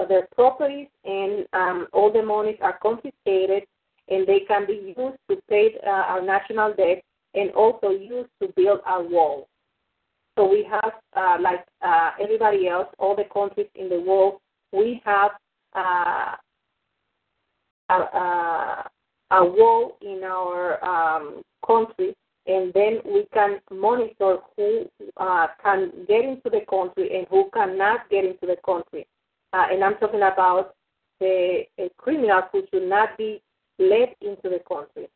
their properties and all the monies are confiscated, and they can be used to pay our national debt and also used to build our wall. So we have, like everybody else, all the countries in the world, we have a wall in our country, and then we can monitor who can get into the country and who cannot get into the country. And I'm talking about the criminals who should not be let into the country.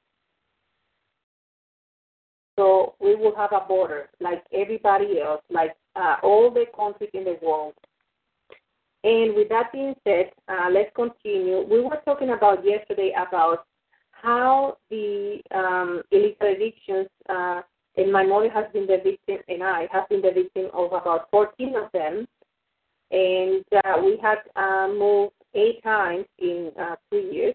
So we will have a border like everybody else, like all the countries in the world. And with that being said, let's continue. We were talking about yesterday about how the illegal evictions, and my mother has been the victim, and I have been the victim of about 14 of them. And we had moved 8 times in 3 years.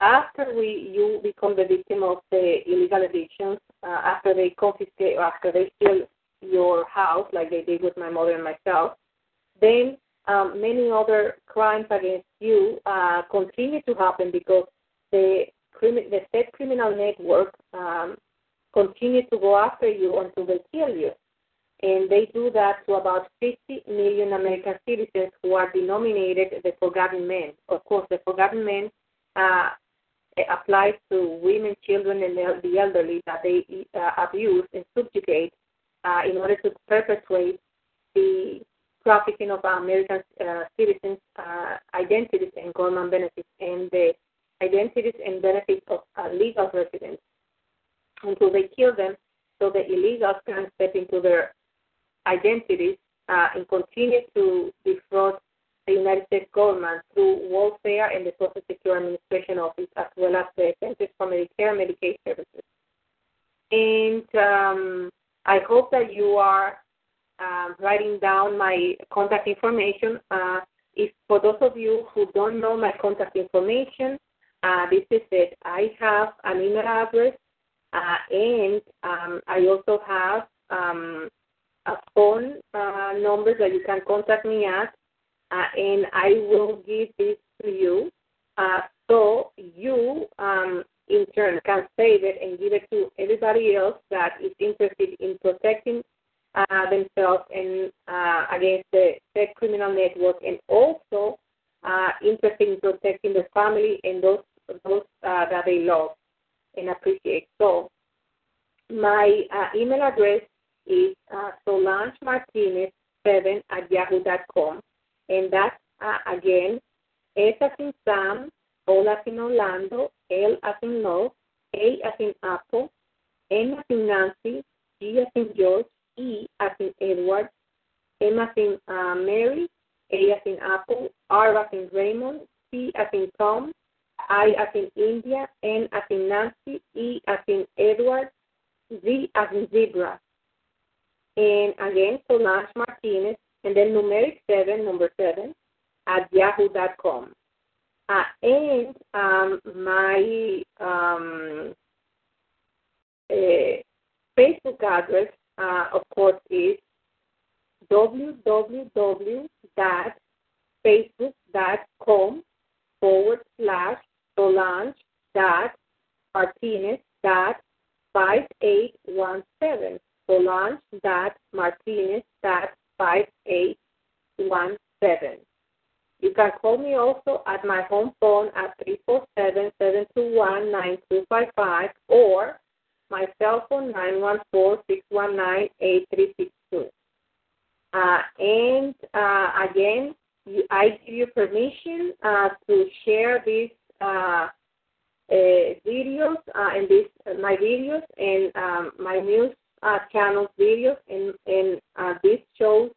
After you become the victim of the illegal evictions, after they confiscate, or after they steal your house, like they did with my mother and myself, then many other crimes against you continue to happen because the state criminal network continue to go after you until they kill you. And they do that to about 50 million American citizens who are denominated the forgotten men. Of course, the forgotten men applies to women, children, and the elderly that they abuse and subjugate in order to perpetuate the trafficking of American citizens' identities and government benefits, and the identities and benefits of legal residents until they kill them, so the illegals can step into their identities and continue to defraud the United States government through welfare and the Social Security Administration Office, as well as the Centers for Medicare and Medicaid Services. And I hope that you are writing down my contact information. If for those of you who don't know my contact information, this is it. I have an email address, and I also have a phone number that you can contact me at, and I will give this to you so you, in turn, can save it and give it to everybody else that is interested in protecting themselves and against the state criminal network, and also interested in protecting the family and those that they love and appreciate. So my email address is SolangeMartinez7@yahoo.com, and that's again S as in Sam, O as in Orlando, L as in Love, A as in Apple, N as in Nancy, G as in George, E as in Edward, M as in Mary, A as in Apple, R as in Raymond, C as in Tom, I as in India, N as in Nancy, E as in Edward, Z as in Zebra. And again, Solange Martinez, and then numeric 7, number 7, at yahoo.com. And my Facebook address, of course, is www.facebook.com/Solange.Martinez.5817. Solange.Martinez.5817. You can call me also at my home phone at 347-721-9255 or my cell phone 914-619-8362. And again, I give you permission to share these videos and this my videos and my news channel videos and these shows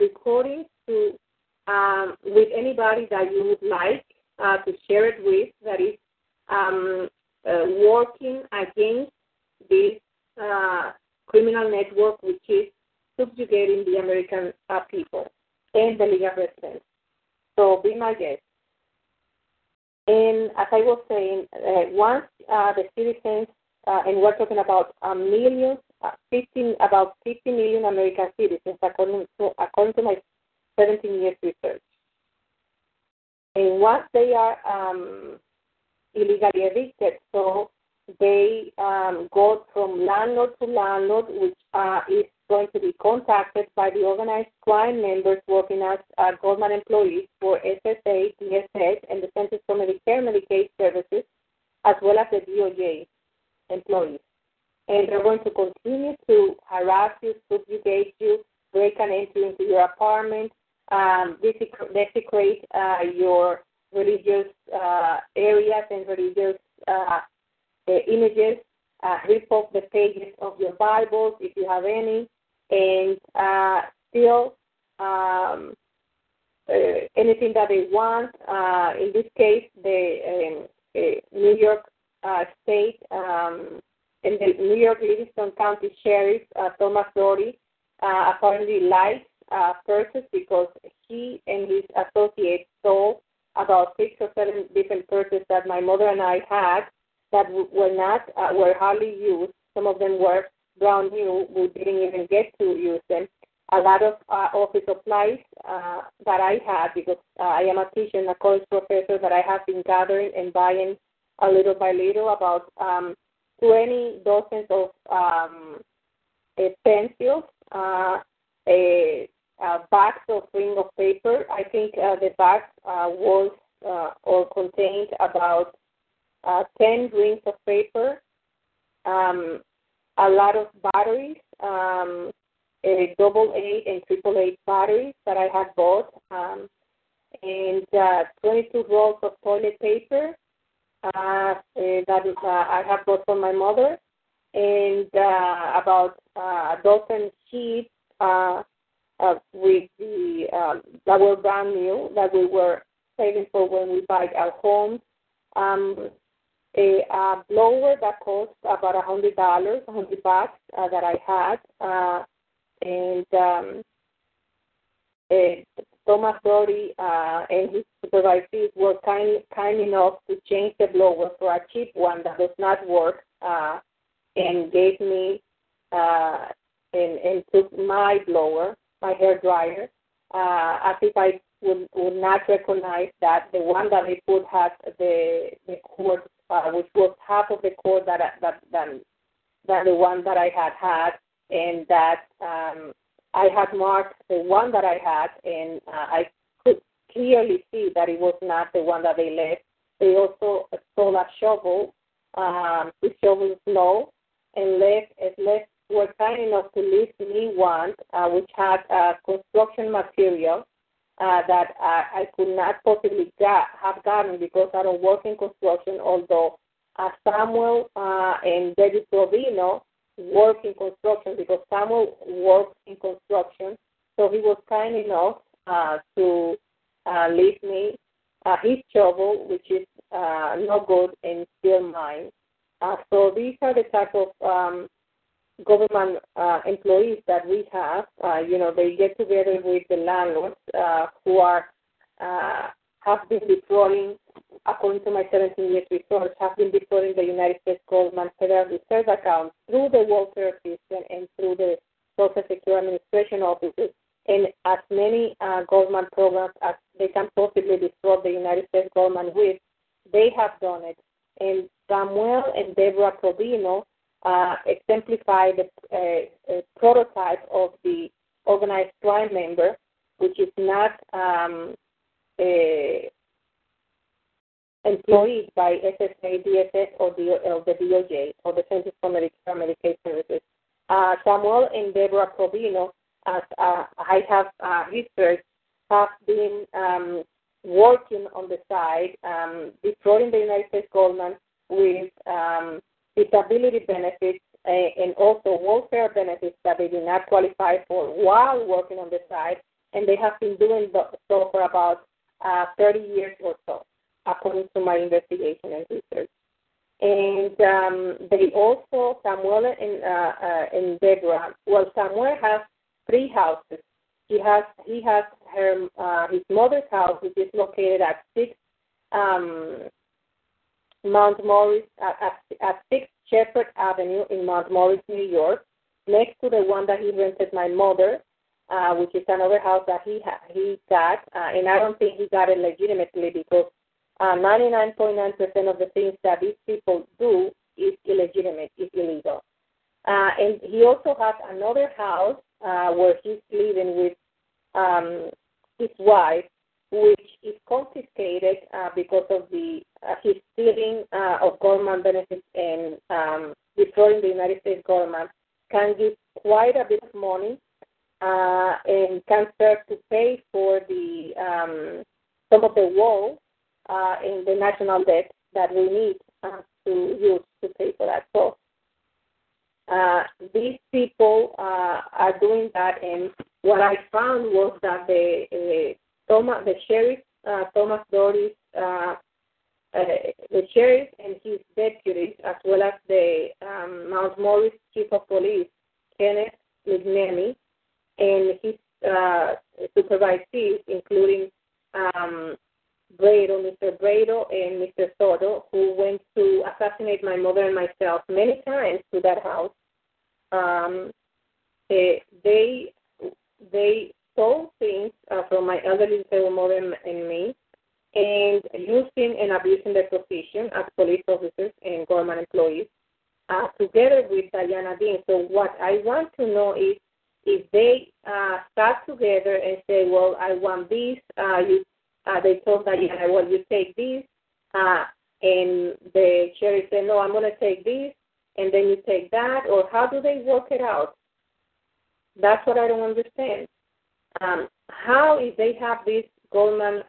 recordings to with anybody that you would like to share it with that is working against this criminal network which is subjugating the American people and the legal residents. So be my guest. And as I was saying, once the citizens, and we're talking about millions, about 50 million American citizens, according to my 17 years research. And once they are illegally evicted, so they go from landlord to landlord, which is going to be contacted by the organized crime members working as government employees for SSA, DSS, and the Centers for Medicare and Medicaid Services, as well as the DOJ employees. And they're going to continue to harass you, subjugate you, break and enter into your apartment, desecrate your religious areas and religious images, rip off the pages of your Bibles if you have any, and steal anything that they want. In this case, the New York State and the New York Livingston County Sheriff, Thomas Dory, apparently lied purses because he and his associates sold about 6 or 7 different purses that my mother and I had that were hardly used. Some of them were brand new. We didn't even get to use them. A lot of office supplies that I had because I am a teacher and a college professor that I have been gathering and buying a little by little, about 20 dozens of pencils, bags of ring of paper. I think the bag was or contained about 10 rings of paper, a lot of batteries, AA and AAA batteries that I had bought, and 22 rolls of toilet paper that I have bought for my mother, and about a dozen sheets with the that were brand new that we were saving for when we buy our home, a blower that cost about $100, $100 that I had, and Thomas Dory and his supervisors were kind enough to change the blower for a cheap one that does not work, and gave me and took my blower, my hair dryer, as if I would not recognize that the one that they put had the cord, which was half of the cord than the one that I had, and that I had marked the one that I had, and I could clearly see that it was not the one that they left. They also stole a shovel, to shovel snow, and left were kind enough to leave me one, which had construction material that I could not possibly have gotten because I don't work in construction, although Samuel and Debbie Provino work in construction because Samuel works in construction. So he was kind enough to leave me his shovel, which is no good and still mine. So these are the type of government employees that we have. You know, they get together with the landlords who are have been defrauding, according to my 17 years research, have been defrauding the United States government Federal Reserve account through the welfare system and through the Social Security Administration offices, and as many government programs as they can possibly defraud the United States government with, they have done it. And Samuel and Deborah Provino exemplify the prototype of the organized crime member, which is not employed by SSA, DSS, or the DOJ, or the Centers for Medicare and Medicaid Services. Samuel and Deborah Provino, as I have researched, have been working on the side, defrauding the United States government with disability benefits and also welfare benefits that they do not qualify for while working on the side, and they have been doing so for about 30 years or so, according to my investigation and research. And they also, Samuel and Deborah, well, Samuel has three houses. He has his mother's house, which is located at 6 Mount Morris, at 6 Shepherd Avenue in Mount Morris, New York, next to the one that he rented my mother, which is another house that he got, and I don't think he got it legitimately because 99.9% of the things that these people do is illegitimate, is illegal. And he also has another house where he's living with his wife, which is confiscated because of his stealing of government benefits and defrauding the United States government, can give quite a bit of money and can serve to pay for some of the woes in the national debt that we need to use to pay for that. So these people are doing that, and what I found was that the sheriff, Thomas Dory, the sheriff and his deputies, as well as the Mount Morris chief of police, Kenneth McNamee, and his supervisees, including Mr. Brado and Mr. Soto, who went to assassinate my mother and myself many times to that house. They stole things from my elderly disabled mother and me, and using and abusing their position as police officers and government employees, together with Diana Dean. So what I want to know is if they sat together and say, well, I want this, they told Diana, well, you take this, and the sheriff said, no, I'm going to take this, and then you take that, or how do they work it out? That's what I don't understand. How, if they have these government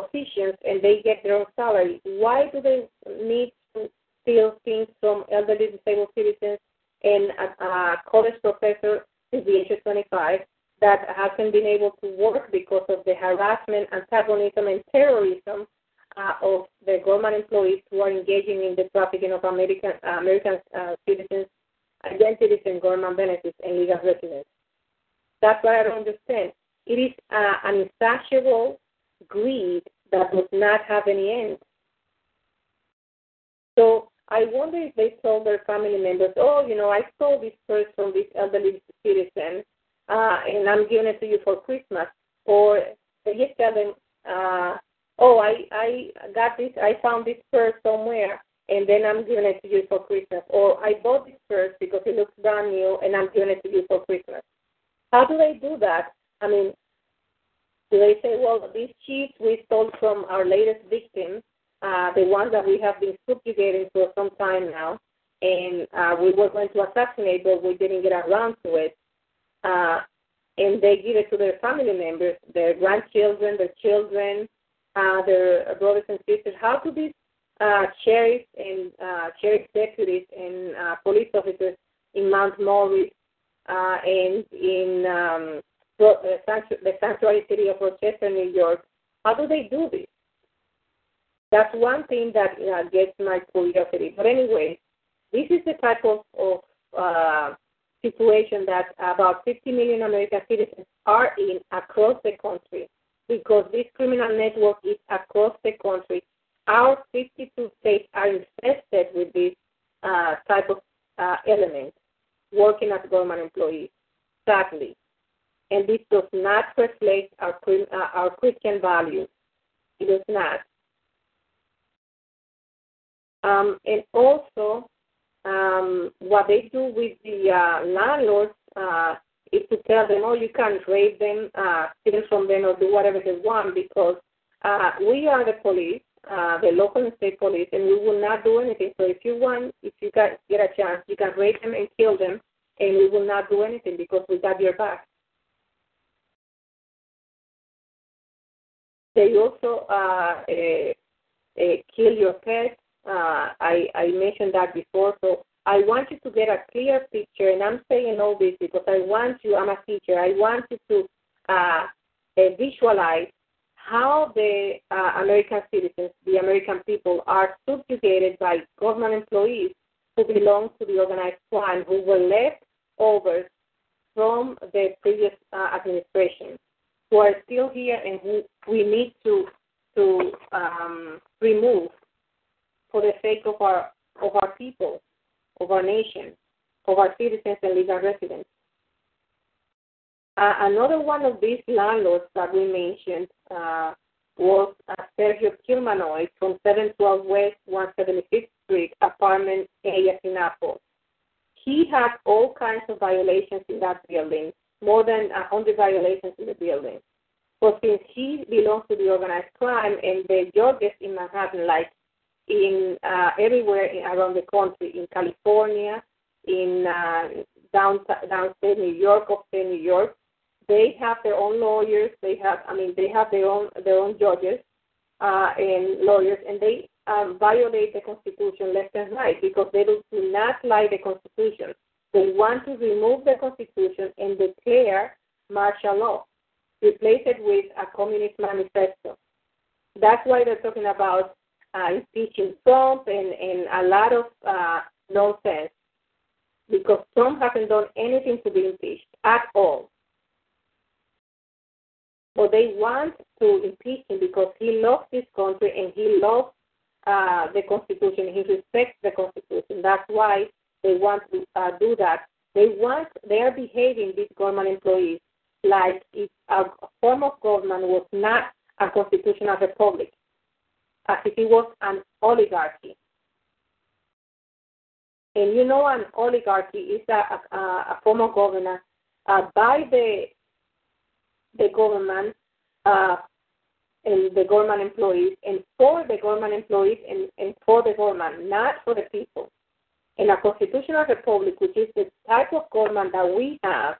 positions and they get their own salary, why do they need to steal things from elderly disabled citizens and a college professor since the age of 25 that hasn't been able to work because of the harassment, antagonism, and terrorism of the government employees who are engaging in the trafficking of American citizens' identities and government benefits and legal residence? That's what I don't understand. It is an insatiable greed that does not have any end. So I wonder if they told their family members, oh, you know, I stole this purse from this elderly citizen, and I'm giving it to you for Christmas. Or they just tell them, oh, I got this, I found this purse somewhere, and then I'm giving it to you for Christmas. Or I bought this purse because it looks brand new, and I'm giving it to you for Christmas. How do they do that? I mean, do they say, well, these sheets we stole from our latest victim, the one that we have been subjugating for some time now, and we were going to assassinate, but we didn't get around to it. and they give it to their family members, their grandchildren, their children, their brothers and sisters. How do these sheriffs and sheriff deputies and police officers in Mount Morris and in the sanctuary city of Rochester, New York, how do they do this? That's one thing that gets my curiosity. But anyway, this is the type of situation that about 50 million American citizens are in across the country, because this criminal network is across the country. Our 52 states are infested with this type of element, working as government employees, sadly. And this does not reflect our Christian values. It does not. And also, what they do with the landlords is to tell them, oh, you can't rape them, steal from them, or do whatever they want, because we are the police, the local and state police, and we will not do anything. So if you get a chance, you can rape them and kill them, and we will not do anything because we got your back. They also kill your pets. I mentioned that before, so I want you to get a clear picture, and I'm saying all this because I'm a teacher, I want you to visualize how the American citizens, the American people, are subjugated by government employees who belong to the organized crime, who were left over from the previous administration, who are still here and who we need to remove, for the sake of our people, of our nation, of our citizens and legal residents. Another one of these landlords that we mentioned was Sergio Kilmanoy from 712 West 175th Street, apartment A, Sinapo. He had all kinds of violations in that building, more than 100 violations in the building. But since he belongs to the organized crime and the judges in Manhattan, like in everywhere around the country, in California, in downstate New York, upstate New York, they have their own lawyers. They have their own judges and lawyers, and they violate the Constitution left and right because they do not like the Constitution. They want to remove the Constitution and declare martial law, replace it with a communist manifesto. That's why they're talking about impeaching Trump and a lot of nonsense, because Trump hasn't done anything to be impeached at all. But they want to impeach him because he loves this country and he loves the Constitution. He respects the Constitution. That's why they want to do that. They are behaving, these government employees, like if a form of government was not a constitutional republic, as if it was an oligarchy. And you know, an oligarchy is a form of governance by the government and the government employees, and for the government employees and for the government, not for the people. And a constitutional republic, which is the type of government that we have,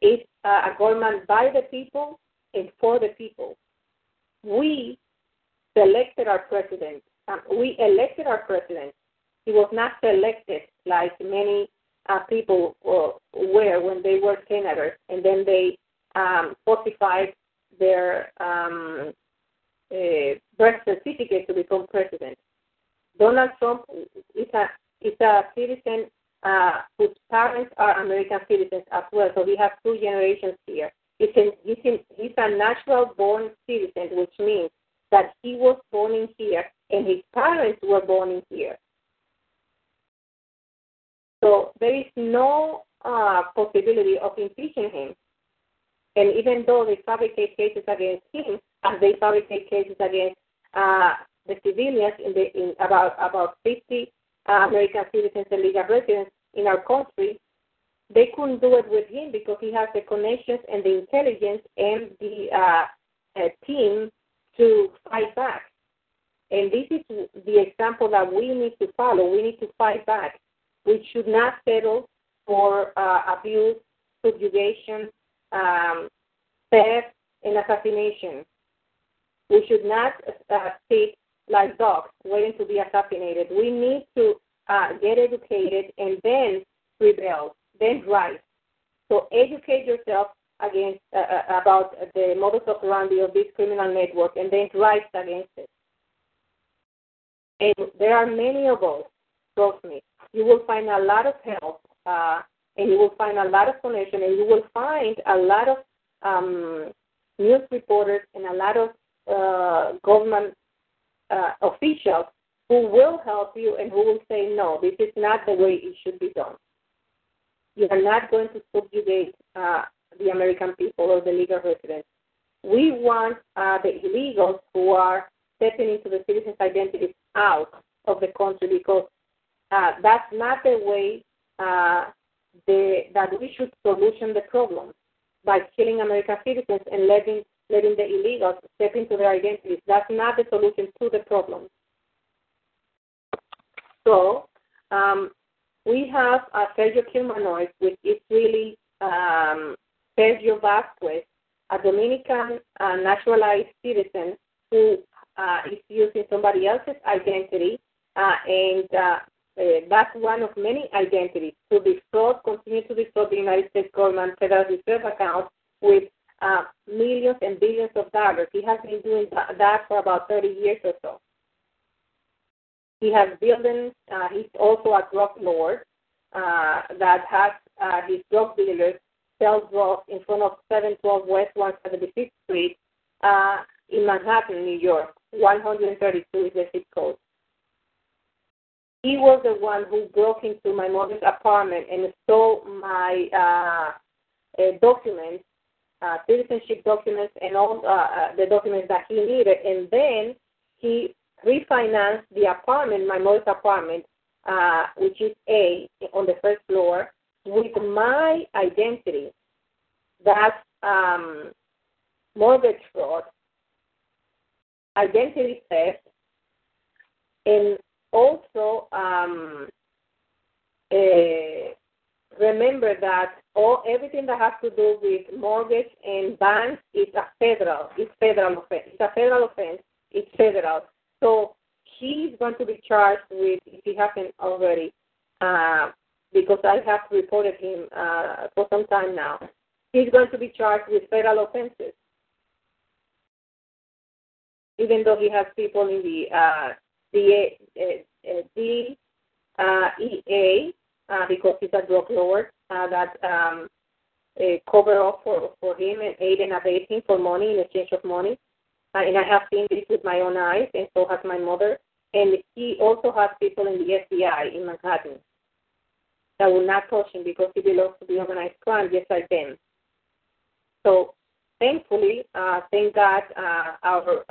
is a government by the people and for the people. We selected our president. We elected our president. He was not selected like many people were when they were senators, and then they falsified their birth certificate to become president. Donald Trump is a citizen whose parents are American citizens as well, so we have two generations here. He's a natural-born citizen, which means that he was born in here and his parents were born in here. So there is no possibility of impeaching him. And even though they fabricate cases against him, as they fabricate cases against the civilians, in about 50 American citizens and legal residents in our country, they couldn't do it with him because he has the connections and the intelligence and the team to fight back. And this is the example that we need to follow. We need to fight back. We should not settle for abuse, subjugation, theft, and assassination. We should not sit like dogs waiting to be assassinated. We need to get educated and then rebel, then rise. So educate yourself against about the modus operandi of this criminal network and then rise against it. And there are many of us, trust me. You will find a lot of help and you will find a lot of connection and you will find a lot of news reporters and a lot of government officials who will help you and who will say, no, this is not the way it should be done. You are not going to subjugate the American people or the legal residents. We want the illegals who are stepping into the citizens' identities out of the country because that's not the way that we should solution the problem by killing American citizens and letting the illegals step into their identities. That's not the solution to the problem. So we have Sergio Kilmanois, which is really Pedro Vasquez, a Dominican naturalized citizen who is using somebody else's identity, and that's one of many identities to continue to defraud the United States government Federal Reserve account with millions and billions of dollars. He has been doing that for about 30 years or so. He has buildings. He's also a drug lord that has his drug dealers sell drugs in front of 712 West 176th Street in Manhattan, New York. 132 is the zip code. He was the one who broke into my mother's apartment and stole my documents, citizenship documents, and all the documents that he needed. And then he refinanced the apartment, my mother's apartment, which is A, on the first floor, with my identity. That's mortgage fraud, identity theft, and also, remember that everything that has to do with mortgage and banks is a federal offense. It's federal. So he's going to be charged with, if he hasn't already, because I have reported him for some time now, he's going to be charged with federal offenses, even though he has people in the DEA, because he's a drug lord, that cover up for him and aid and abate him for money in exchange of money. And I have seen this with my own eyes, and so has my mother. And he also has people in the FBI in Manhattan that will not touch him because he belongs to the organized crime, just like them. So thankfully, thank God, our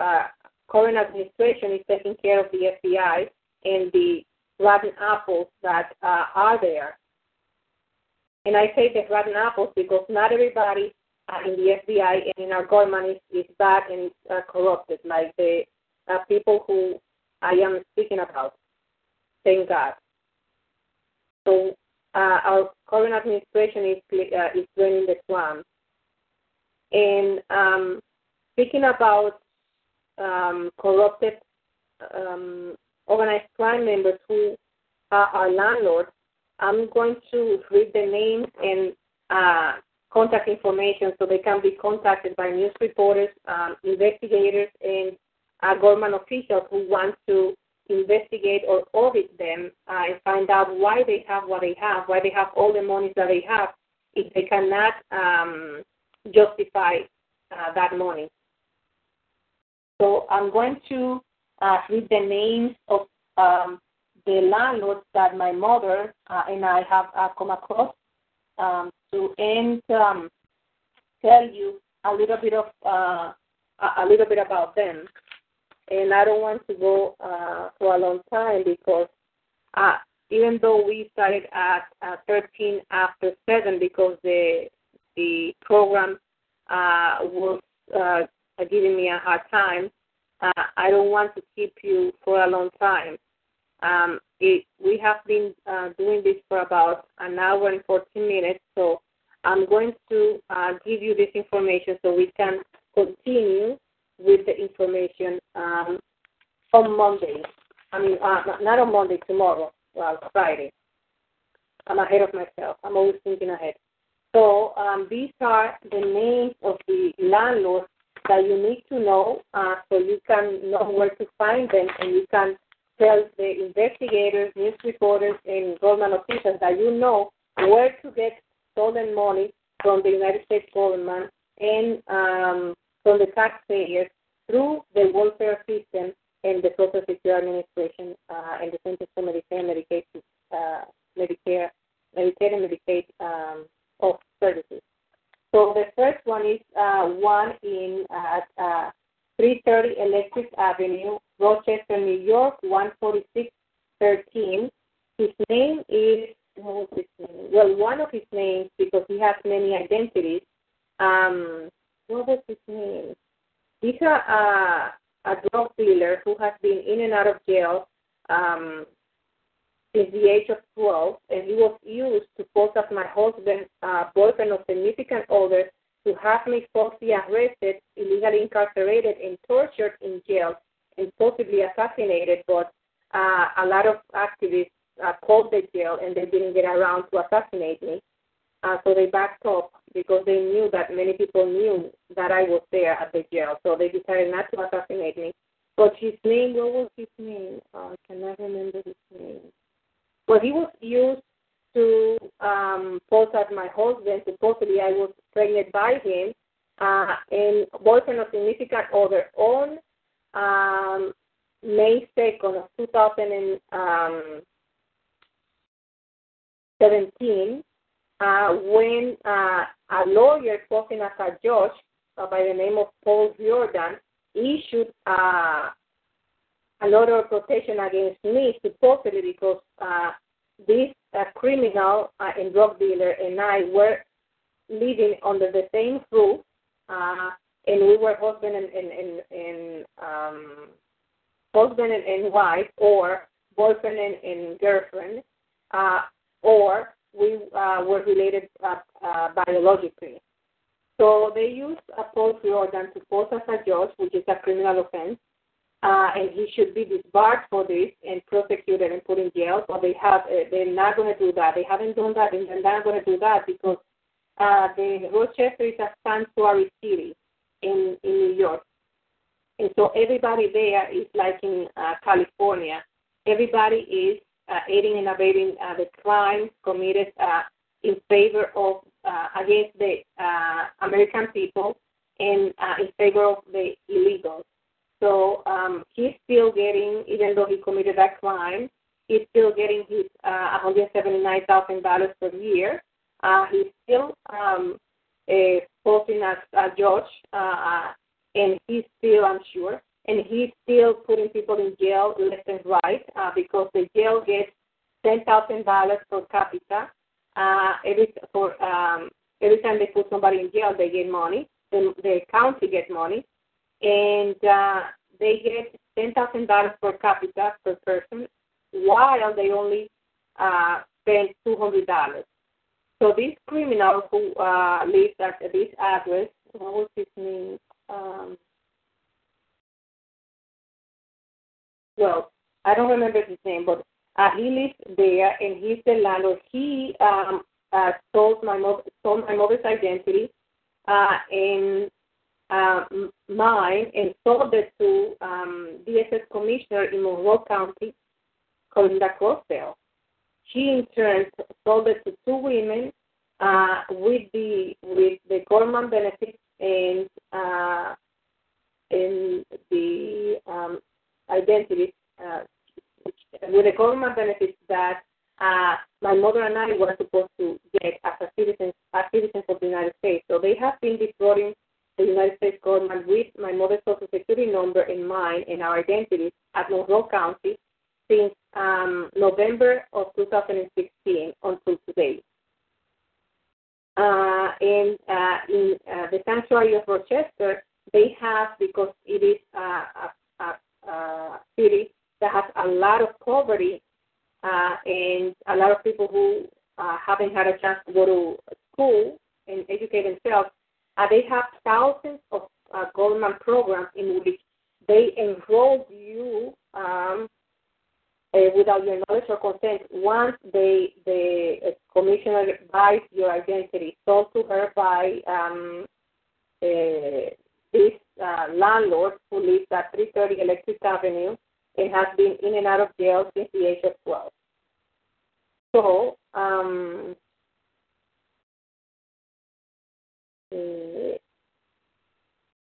current administration is taking care of the FBI and the rotten apples that are there. And I say the rotten apples because not everybody in the FBI and in our government is bad and is corrupted, like the people who I am speaking about. Thank God. So our current administration is draining the swamp. And speaking about corrupted organized crime members who are landlords, I'm going to read the names and contact information so they can be contacted by news reporters, investigators, and government officials who want to investigate or audit them and find out why they have what they have, why they have all the monies that they have, if they cannot justify that money. So I'm going to read the names of the landlords that my mother and I have come across to tell you a little bit about them. And I don't want to go for a long time because even though we started at 7:13 because the program was giving me a hard time, I don't want to keep you for a long time. We have been doing this for about an hour and 14 minutes, so I'm going to give you this information so we can continue with the information on Monday. I mean, not on Monday, tomorrow, well, Friday. I'm ahead of myself. I'm always thinking ahead. So these are the names of the landlords that you need to know so you can know where to find them, and you can tell the investigators, news reporters, and government officials that you know where to get stolen money from the United States government and from the taxpayers through the welfare system and the Social Security Administration and the Centers for Medicare and Medicaid of services. So the first one is one in 330 Electric Avenue, Rochester, New York, 14613. His name is, what was his name? Well, one of his names, because he has many identities. What was his name? He's a drug dealer who has been in and out of jail since the age of 12, and he was used to force up my husband, boyfriend of significant other, to have me falsely arrested, illegally incarcerated, and tortured in jail, and possibly assassinated. But a lot of activists called the jail, and they didn't get around to assassinate me. So they backed up because they knew that many people knew that I was there at the jail. So they decided not to assassinate me. But his name, what was his name? I cannot remember his name. Well, he was used to force out my husband. Supposedly, I was pregnant by him, and boyfriend of significant other on May 2nd of 2017, when a lawyer posing as a judge by the name of Paul Jordan issued an order of protection against me, supposedly because this criminal and drug dealer and I were living under the same roof, and we were husband and wife, or boyfriend and girlfriend, or we were related biologically. So they used a Paul Jordan to pose as a judge, which is a criminal offense, and he should be disbarred for this and prosecuted and put in jail. But they're not going to do that. They haven't done that, and they're not going to do that because the Rochester is a sanctuary city in New York. And so everybody there is like in California. Everybody is aiding and abetting the crimes committed in favor of against the American people and in favor of the illegals. So he's still getting, even though he committed that crime, he's still getting his $179,000 per year. He's still posting as a judge, and he's still, I'm sure, and he's still putting people in jail left and right because the jail gets $10,000 per capita. Every time they put somebody in jail, they get money. The county gets money, and they get $10,000 per capita per person, while they only spend $200. So this criminal who lives at this address, what was his name? Well, I don't remember his name, but he lives there, and he's the landlord. He stole my mother's identity and mine, and sold it to DSS Commissioner in Monroe County, Corinda Crossdale. She, in turn, sold it to two women with the government benefits and the identities with the government benefits that my mother and I were supposed to get as citizens of the United States. So they have been defrauding the United States government with my mother's Social Security number and mine and our identities at Monroe County since November of 2016 until today. In the sanctuary of Rochester, they have, because it is a city that has a lot of poverty and a lot of people who haven't had a chance to go to school and educate themselves. They have thousands of government programs in which they enroll you without your knowledge or consent once the commissioner buys your identity. Sold to her by this landlord who lives at 330 Electric Avenue and has been in and out of jail since the age of 12. So,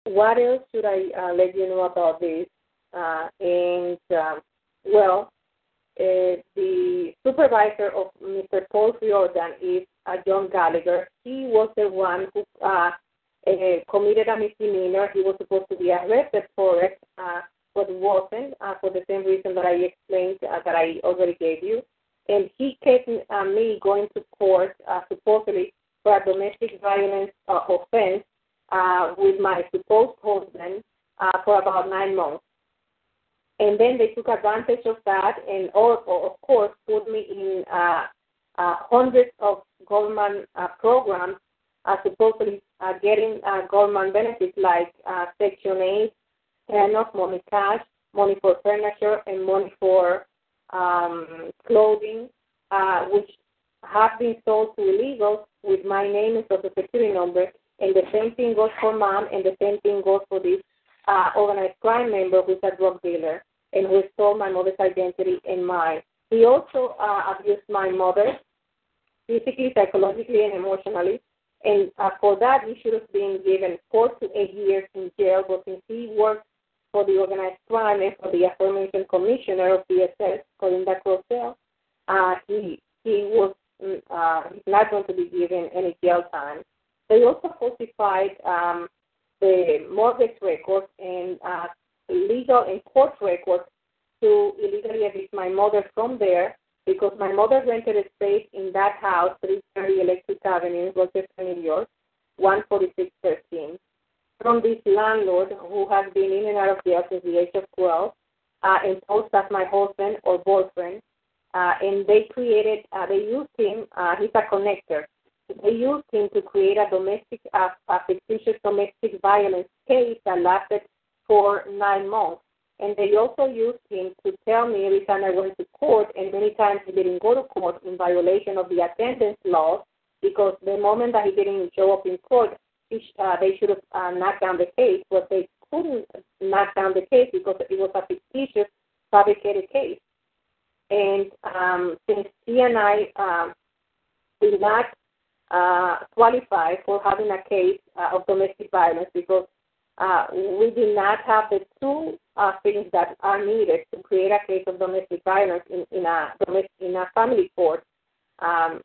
what else should I let you know about this? The supervisor of Mr. Paul Jordan is John Gallagher. He was the one who committed a misdemeanor. He was supposed to be arrested for it, but wasn't, for the same reason that I explained, that I already gave you. And he kept me going to court, supposedly, for a domestic violence offense with my supposed husband for about 9 months. And then they took advantage of that and, of course, put me in hundreds of government programs, supposedly getting government benefits like Section 8, enough money cash, money for furniture, and money for clothing, which have been sold to illegals with my name and social security number. And the same thing goes for mom, and the same thing goes for this organized crime member who's a drug dealer and who stole my mother's identity and mine. He also abused my mother physically, psychologically, and emotionally. And for that, he should have been given 4 to 8 years in jail. But since he worked for the organized crime and for the aforementioned commissioner of DSS, Corinda Crossdale, he was not going to be given any jail time. They also falsified the mortgage records and legal and court records to illegally evict my mother from there, because my mother rented a space in that house, 330 Electric Avenue, Rochester, New York, 14613, from this landlord who has been in and out of jail since the age of 12, imposed as my husband or boyfriend, and they created, they used him, he's a connector. They used him to create a domestic, a fictitious domestic violence case that lasted for 9 months. And they also used him to tell me every time I went to court, and many times he didn't go to court in violation of the attendance laws, because the moment that he didn't show up in court, they should have knocked down the case, but they couldn't knock down the case because it was a fictitious, fabricated case. And since he and I did not qualify for having a case of domestic violence, because we did not have the two things that are needed to create a case of domestic violence in a family court, and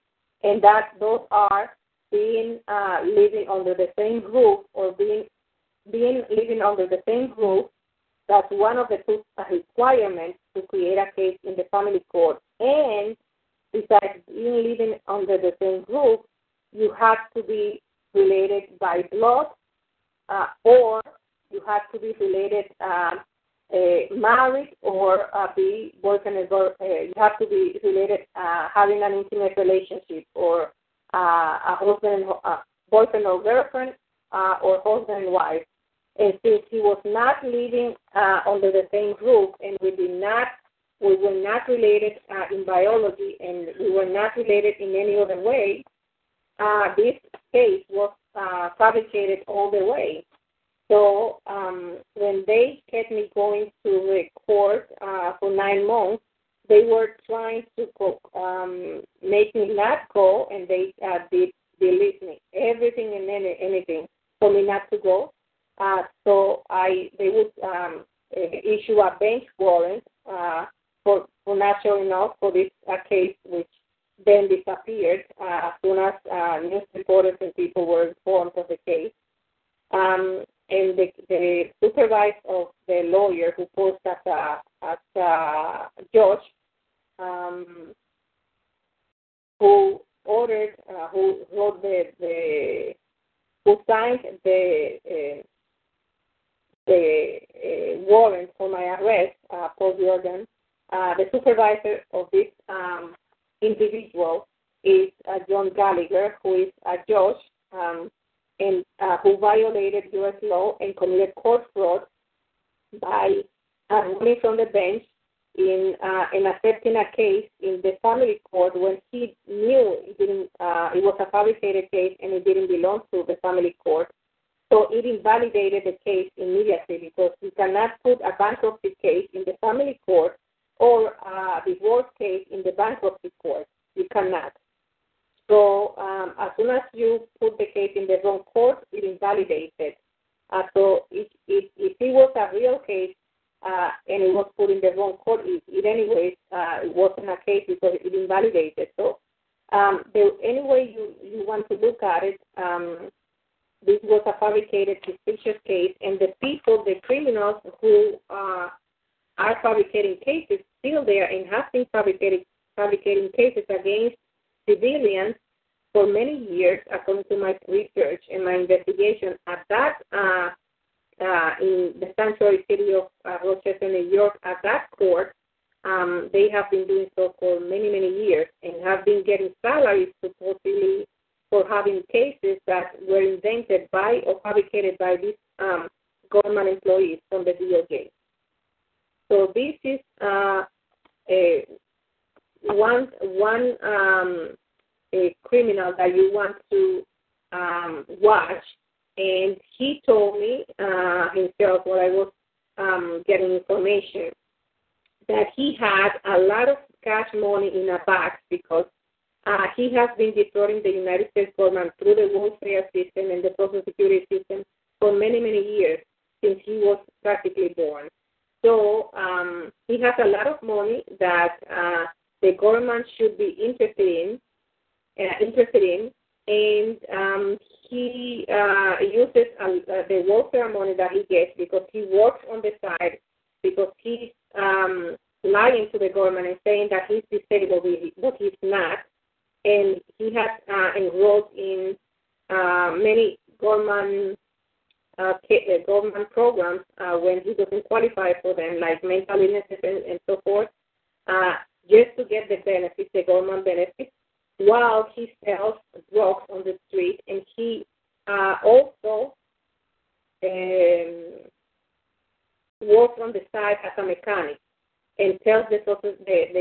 that those are being living under the same roof, or being living under the same roof. That's one of the two requirements to create a case in the family court. And besides being living under the same roof, you have to be related by blood, or you have to be related, married, or be boyfriend and girlfriend. You have to be related, having an intimate relationship, or a husband, boyfriend or girlfriend, or husband and wife. And since he was not living under the same roof, and we were not related in biology, and we were not related in any other way, this case was fabricated all the way. So when they kept me going to the court for 9 months, they were trying to make me not go, and they did delete me, everything and anything for me not to go. So they would issue a bench warrant for not showing up for this case, which then disappeared as soon as news reporters and people were informed of the case. And the supervisor of the lawyer who posed as a judge, who signed the warrant for my arrest, Paul Jordan, the supervisor of this individual is John Gallagher, who is a judge who violated U.S. law and committed court fraud by ruling from the bench in accepting a case in the family court when he knew it was a fabricated case and it didn't belong to the family court. So it invalidated the case immediately because you cannot put a bankruptcy case in the family court or a divorce case in the bankruptcy court. You cannot. So as soon as you put the case in the wrong court, it invalidates it. So if it was a real case and it was put in the wrong court, it wasn't a case because it invalidated. So any way you want to look at it, this was a fabricated, fictitious case, and the criminals who are fabricating cases still there and have been fabricating cases against civilians for many years, according to my research and my investigation, in the sanctuary city of Rochester, New York, at that court, they have been doing so for many, many years and have been getting salaries supposedly for having cases that were invented by or fabricated by these government employees from the DOJ. So this is a criminal that you want to watch, and he told me himself while I was getting information that he had a lot of cash money in a box because he has been defrauding the United States government through the welfare system and the Social Security system for many, many years since he was practically born. So he has a lot of money that the government should be interested in, and he uses the welfare money that he gets because he works on the side because he's lying to the government and saying that he's disabled, but he's not. And he has enrolled in many government programs when he doesn't qualify for them, like mental illnesses and so forth, just to get the benefits, the government benefits, while he sells drugs on the street. And he also works on the side as a mechanic and tells the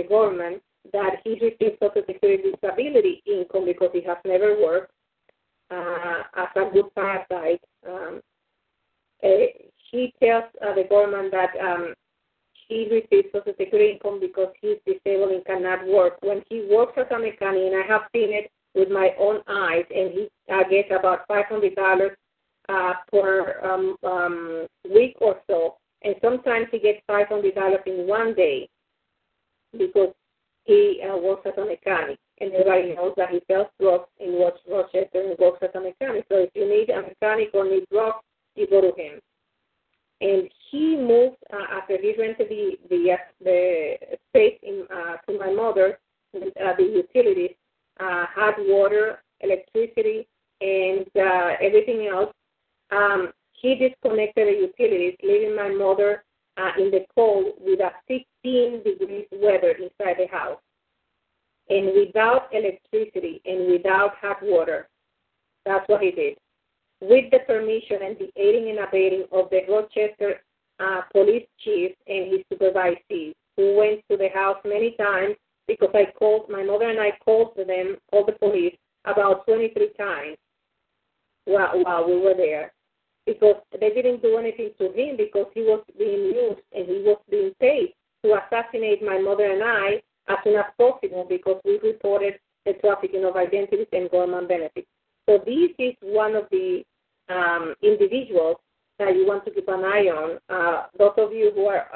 government that he receives Social Security disability income because he has never worked as a good parasite. He tells the government that he receives Social Security income because he's disabled and cannot work. When he works as a mechanic, and I have seen it with my own eyes, and he gets about $500 per week or so, and sometimes he gets $500 in one day because he works as a mechanic, and everybody knows that he sells drugs in Rochester and works as a mechanic. So if you need a mechanic or need drugs, you go to him. And he moved, after he rented the space to my mother, the utilities, hot water, electricity, and everything else. He disconnected the utilities, leaving my mother in the cold with a 16 degrees weather inside the house, and without electricity and without hot water. That's what he did. With the permission and the aiding and abetting of the Rochester police chief and his supervisees, who went to the house many times because my mother and I called the police about 23 times while we were there. Because they didn't do anything to him because he was being used and he was being paid to assassinate my mother and I as soon as possible because we reported the trafficking of identities and government benefits. So this is one of the individuals that you want to keep an eye on. Those of you who are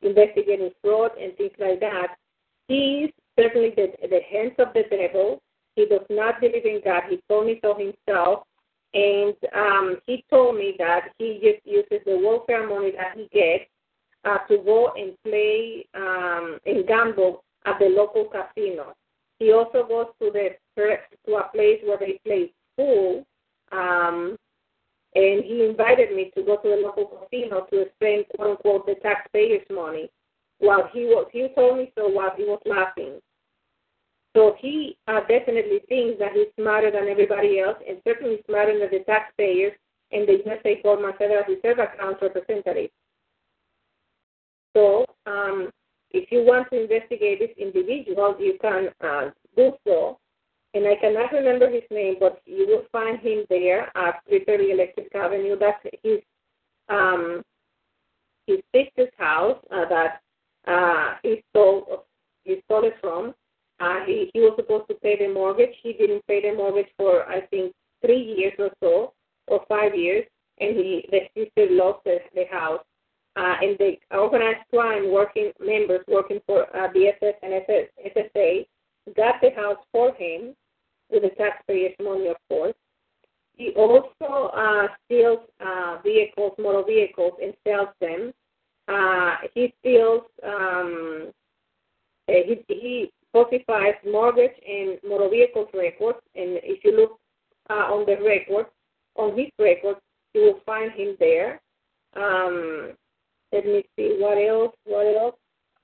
investigating fraud and things like that, he is certainly the hands of the devil. He does not believe in God. He told me so himself. And he told me that he just uses the welfare money that he gets to go and play and gamble at the local casino. He also goes to a place where they play pool, and he invited me to go to the local casino to spend, quote unquote, the taxpayers' money. He told me so while he was laughing. So he definitely thinks that he's smarter than everybody else, and certainly smarter than the taxpayers and the USA former Federal Reserve Accounts representatives. So if you want to investigate this individual, you can do so. And I cannot remember his name, but you will find him there at 330 Electric Avenue. That's his sister's house that he stole it from. He was supposed to pay the mortgage. He didn't pay the mortgage for, I think, 3 years or so, or 5 years, and the sister lost the house. And the organized crime members working for DSS and SSA got the house for him with the taxpayers' money, of course. He also steals vehicles, motor vehicles, and sells them. He steals, he falsifies mortgage and motor vehicle records. And if you look on the record, on his record, you will find him there. Let me see, what else?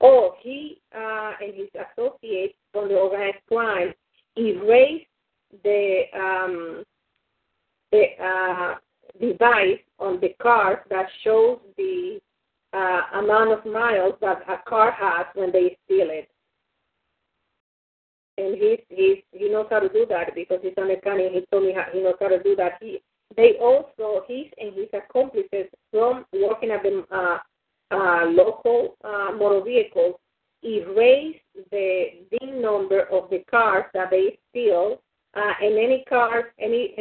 Oh, he and his associates from the organized crime erased the device on the car that shows the amount of miles that a car has when they steal it. And he knows how to do that because he's a mechanic. He told me how he knows how to do that. He and his accomplices from working at the local motor vehicles erase the VIN number of the cars that they steal, and any cars, any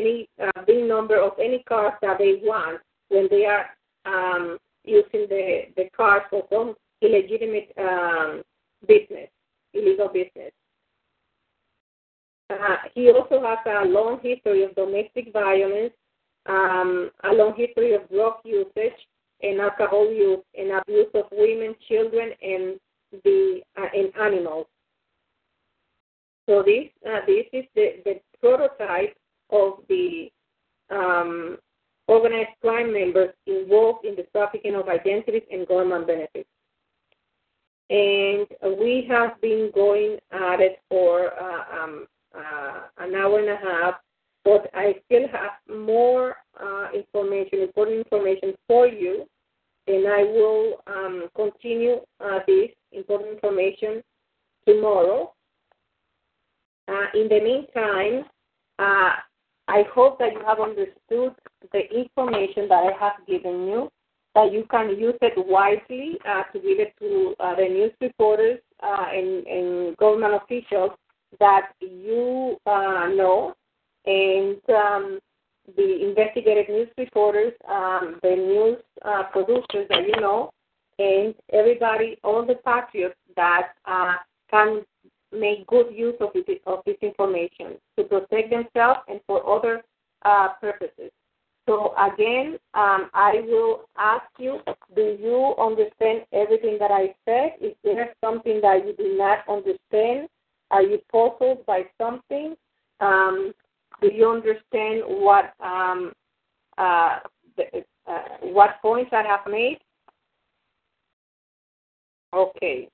VIN number of any cars that they want when they are using the cars for some illegitimate illegal business. He also has a long history of domestic violence, a long history of drug usage and alcohol use, and abuse of women, children, and animals. So this is the prototype of the organized crime members involved in the trafficking of identities and government benefits. And we have been going at it for an hour and a half, but I still have more important information for you, and I will continue this important information tomorrow. In the meantime, I hope that you have understood the information that I have given you, that you can use it wisely to give it to the news reporters and government officials that you know, and the investigative news reporters, the news producers that you know, and everybody, all the patriots that can make good use of this information to protect themselves and for other purposes. So again, I will ask you, do you understand everything that I said? Is there something that you do not understand? Are you puzzled by something? Do you understand what points I have made? Okay.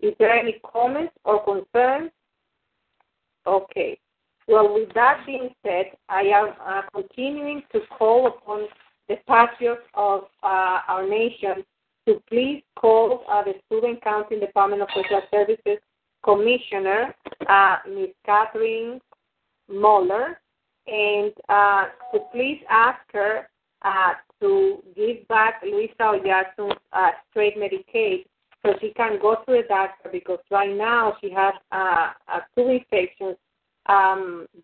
Is there any comments or concerns? Okay. Well, with that being said, I am continuing to call upon the patriots of our nation to please call the Steuben County Department of Social Services Commissioner, Ms. Catherine Muller, and to please ask her to give back Luisa Yarzon's straight Medicaid so she can go to a doctor, because right now she has two infections,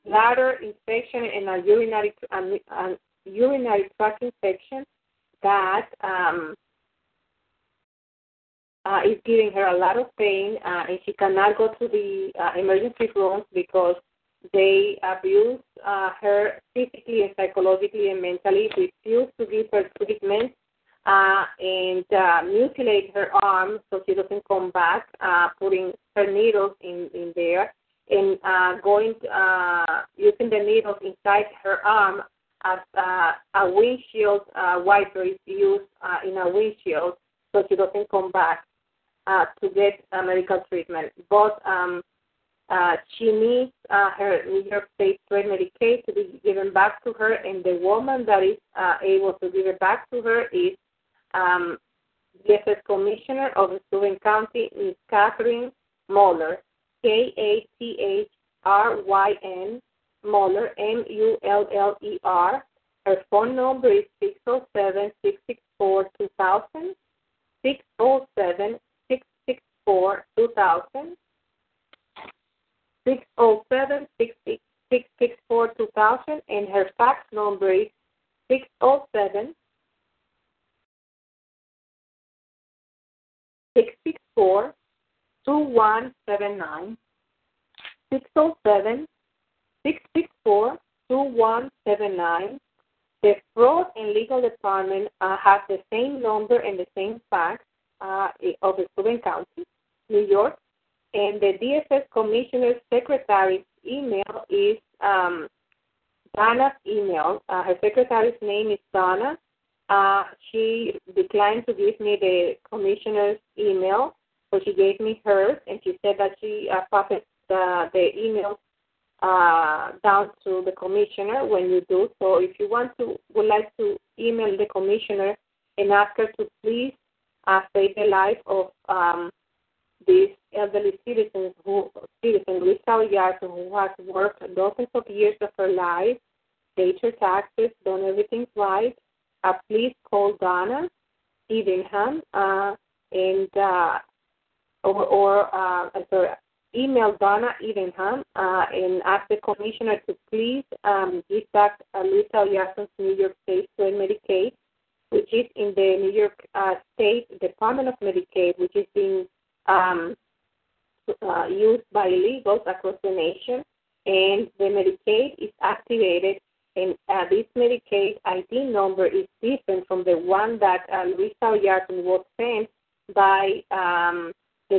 bladder infection and a urinary tract infection that is giving her a lot of pain, and she cannot go to the emergency rooms because they abuse her physically and psychologically and mentally, refuse to give her treatment, and mutilate her arm so she doesn't come back, putting her needles in there, and using the needles inside her arm as a windshield wiper is used in a windshield so she doesn't come back to get medical treatment. But She needs her New York State trade Medicaid to be given back to her, and the woman that is able to give it back to her is DSS Commissioner of Steuben County, Ms. Catherine Muller, Kathryn Muller, Muller. Her phone number is 607-664-2000, 607-664-2000, 607-664-2000, and her fax number is 607-664-2179, 607-664-2179. The fraud and legal department has the same number and the same fax of the Steuben County, New York, and the DSS Commissioner's Secretary's email is Donna's email. Her secretary's name is Donna. She declined to give me the commissioner's email, so she gave me hers, and she said that she passed the email down to the commissioner when you do. So if you would like to email the commissioner and ask her to please save the life of these elderly citizens who Luisa Yarzon, who has worked dozens of years of her life, paid her taxes, done everything right, please call Donna Edenham email Donna Edenham and ask the commissioner to please give back Luisa Yarzon's New York State Trade Medicaid, which is in the New York State Department of Medicaid, which is being used by illegals across the nation. And the Medicaid is activated, and this Medicaid ID number is different from the one that Luisa Yarzon was sent by the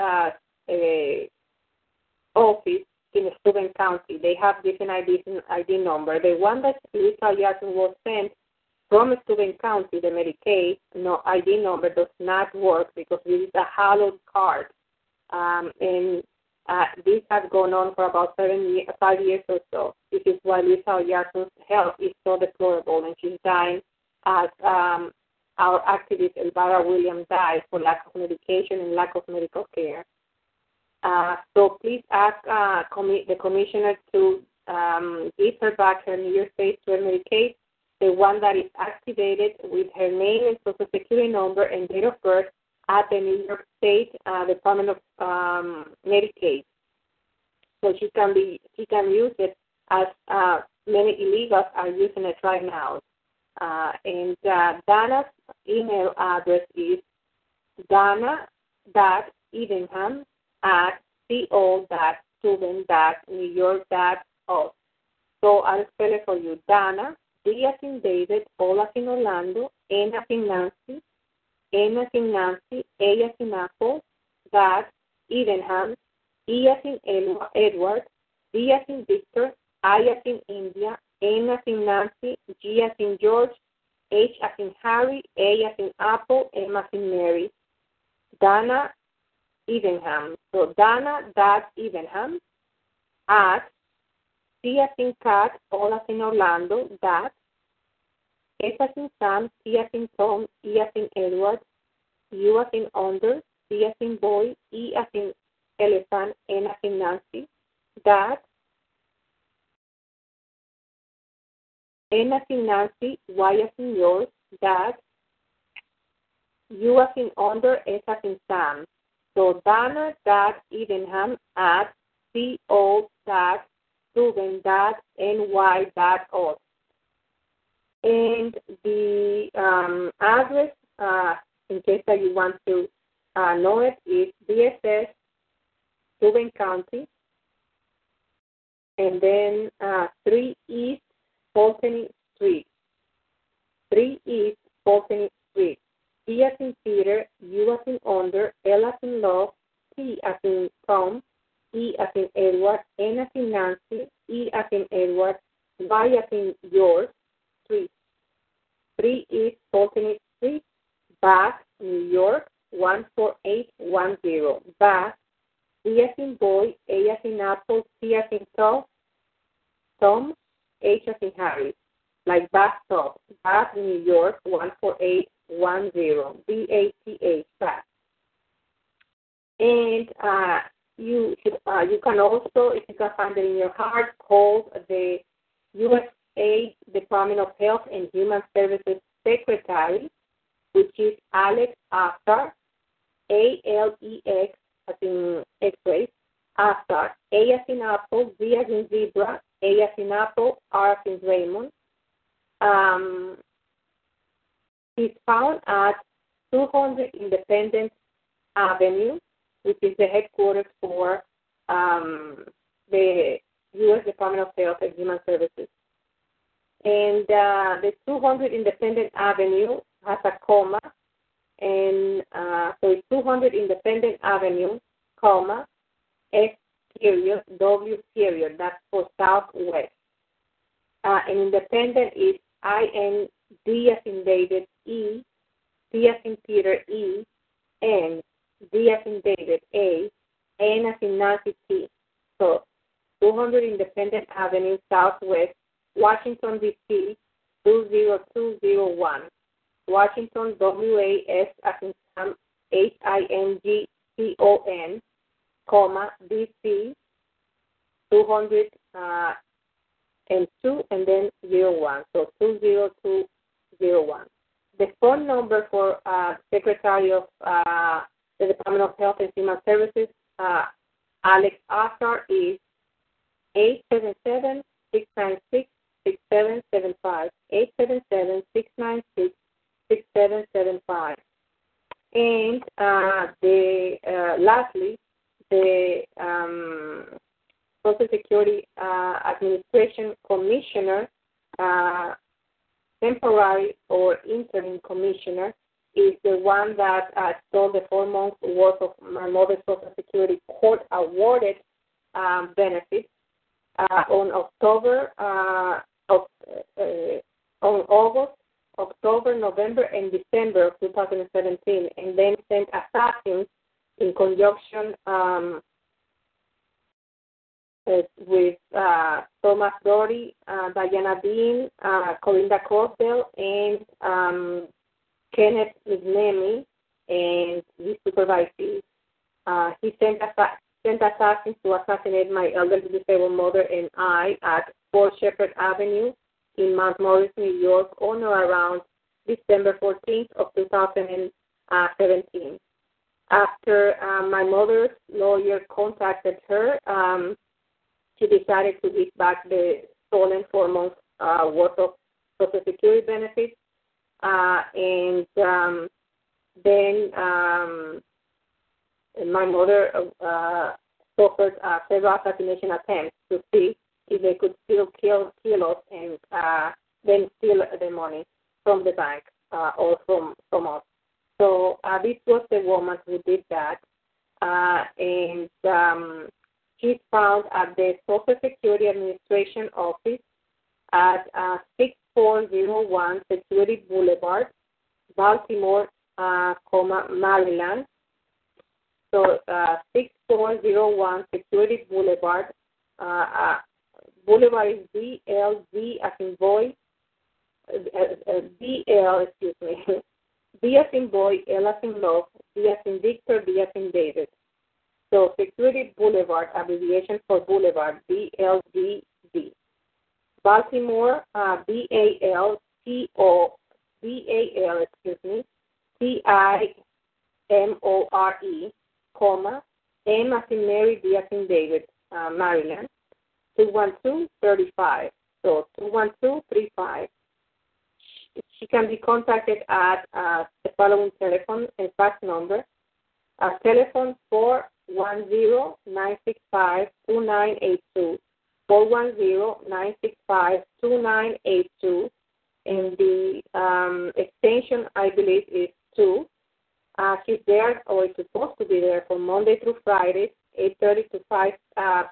DSS office in Steuben County. They have different IDs and ID number. The one that Luisa Yarzon was sent from Steuben County, the Medicaid ID number does not work because this is a hallowed card. And this has gone on for about 5 years or so, which is why Luisa Yarzon's health is so deplorable, and she's dying as our activist Elvira Williams died for lack of medication and lack of medical care. So please ask the commissioner to give her back her New York State Trade Medicaid, the one that is activated with her name and Social Security number and date of birth at the New York State Department of Medicaid, so she can use it as many illegals are using it right now. And Donna's email address is donna.edenham@co.steuben.newyork.gov. So I'll spell it for you. Donna, D as in David, O as in Orlando, N as in Nancy, A as in Apple, dot Edenham, E as in Edward, D as in Victor, I as in India, N as in Nancy, G as in George, H as in Harry, A as in Apple, M as in Mary. Donna Edenham. So Donna.Edenham at C as in Cat, O as in Orlando, dot S as in Sam, T as in Tom, E as in Edward, U as in Under, C as in Boy, E as in Elephant, N as in Nancy, dot N as in Nancy, Y as in yours, dot U as in Under, S as in Sam. So Donna.Edenham@co.steuben.ny.org. And the address, in case that you want to know it, is DSS Steuben County, and then 3 East Pulteney Street. 3 East Pulteney Street. E as in Peter, U as in Under, L as in Love, T as in Tom, E as in Edward, N as in Nancy, E as in Edward, Y as in yours, Street. 3 East Pulteney Street, Bath, New York, 14810. Bath, B as in boy, A as in apple, C as in Tom, H as in Harry, like bathtub, Bath, New York, 14810, B-A-T-H, Bath. And you can also, if you can find it in your heart, call the USA Department of Health and Human Services Secretary, which is Alex Azar, A-L-E-X, as in X-ray, Azar, A as in apple, Z as in zebra, A as in apple, R as in Raymond. He's found at 200 Independence Avenue, which is the headquarters for the U.S. Department of Health and Human Services. And the 200 Independence Avenue has a comma, and so it's 200 Independence Avenue, comma, S period, W period, that's for Southwest. And Independent is I-N-D as in David, E, P as in Peter, E, N, D as in David, A, N as in Nancy, T. So 200 Independence Avenue, Southwest, Washington, D.C., 20201. Washington, W-A-S as in Sam, H-I-N-G-C-O-N, comma, D.C., 202, and then 01. So 20201. The phone number for Secretary of the Department of Health and Human Services, Alex Azar, is 877-696-6775. 877-696-6775. And lastly, the Social Security Administration Commissioner, temporary or interim commissioner, is the one that stole the 4 months' worth of my mother's Social Security court-awarded benefits on August, October, November, and December of 2017, and then sent assassins in conjunction with Thomas Dory, Diana Dean, Corinda Crossdale, and Kenneth McNamee, and his supervisee. He sent assassins to assassinate my elderly disabled mother and I at 4 Shepherd Avenue in Mount Morris, New York, on or around December 14th of 2017. After my mother's lawyer contacted her, she decided to give back the stolen 4 months' worth of Social Security benefits. And then my mother suffered several assassination attempts to see if they could still kill us and then steal the money from the bank or from us. So this was the woman who did that. And she's found at the Social Security Administration office at 6401 Security Boulevard, Baltimore, Maryland. So 6401 Security Boulevard. Boulevard is B-L-D as in boy, B as in boy, L as in love, D as in Victor, D as in David. So Security Boulevard, abbreviation for Boulevard, B-L-D-D. Baltimore, Baltimore, comma, M as in Mary, D as in David, Maryland, 21235. So 21235. She can be contacted at the following telephone and fax number. Telephone 410-965-2982. 410-965-2982, and the extension, I believe, is 2. She's there, or is supposed to be there, from Monday through Friday, 8:30 to 5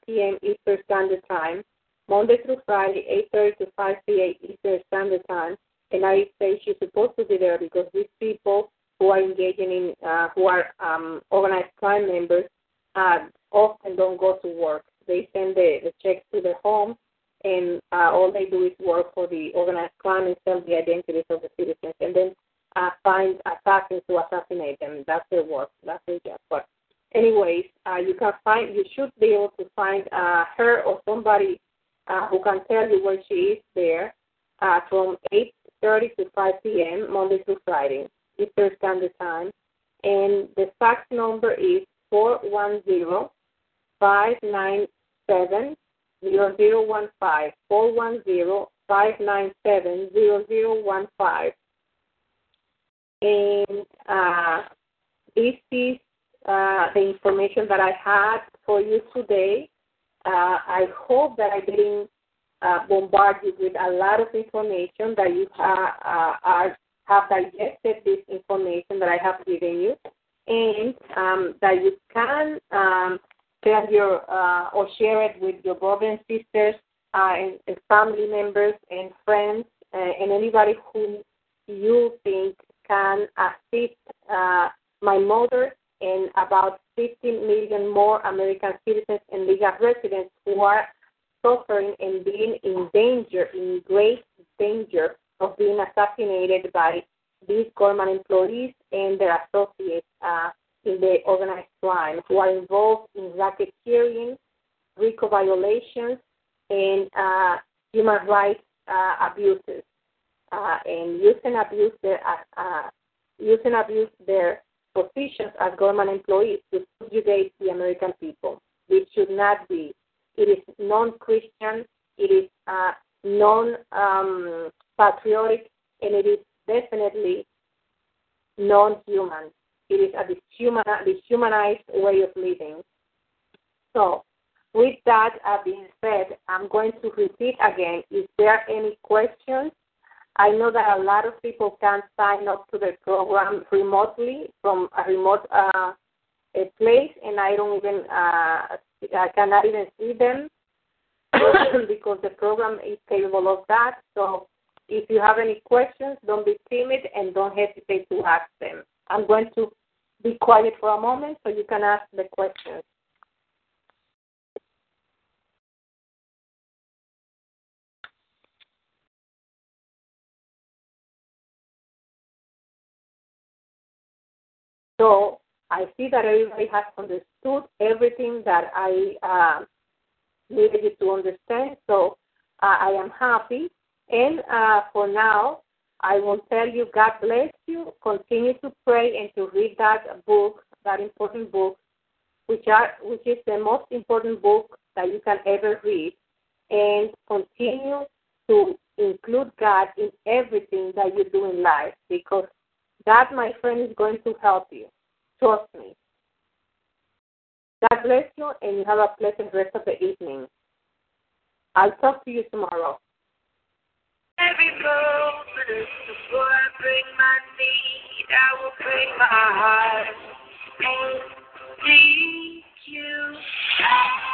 p.m. Eastern Standard Time. Monday through Friday, 8:30 to 5 p.m. Eastern Standard Time. And I say she's supposed to be there because these people who are engaging in, who are organized crime members, often don't go to work. They send the checks to their home, and all they do is work for the organized crime and sell the identities of the citizens, and then find assassins to assassinate them. That's their work. That's their job. But anyways, you should be able to find her or somebody who can tell you when she is there from 8:30 to 5 p.m. Monday through Friday, Eastern Standard Time. And the fax number is 410-597-0015, 410-597-0015. And this is the information that I had for you today. I hope that I didn't bombard you with a lot of information, that you have digested this information that I have given you, and that you can tell your or share it with your brothers and sisters and family members and friends and anybody whom you think can assist my mother and about 15 million more American citizens and legal residents who are suffering and being in great danger of being assassinated by these government employees and their associates in the organized crime, who are involved in racketeering, RICO violations, and human rights abuses, and using abuse their positions as government employees to subjugate the American people, which should not be. It is non-Christian, it is non-patriotic, and it is definitely non-human. It is a dehumanized way of living. So, with that being said, I'm going to repeat again. Is there any questions? I know that a lot of people can sign up to the program remotely from a remote place, and I cannot even see them because the program is capable of that. So if you have any questions, don't be timid and don't hesitate to ask them. I'm going to be quiet for a moment so you can ask the questions. So I see that everybody has understood everything that I needed you to understand, so I am happy. And for now, I will tell you, God bless you. Continue to pray and to read that book, that important book, which is the most important book that you can ever read. And continue to include God in everything that you do in life, because that, my friend, is going to help you. Trust me. God bless you, and you have a pleasant rest of the evening. I'll talk to you tomorrow. Every moment before I bring my need, I will bring my heart and thank you.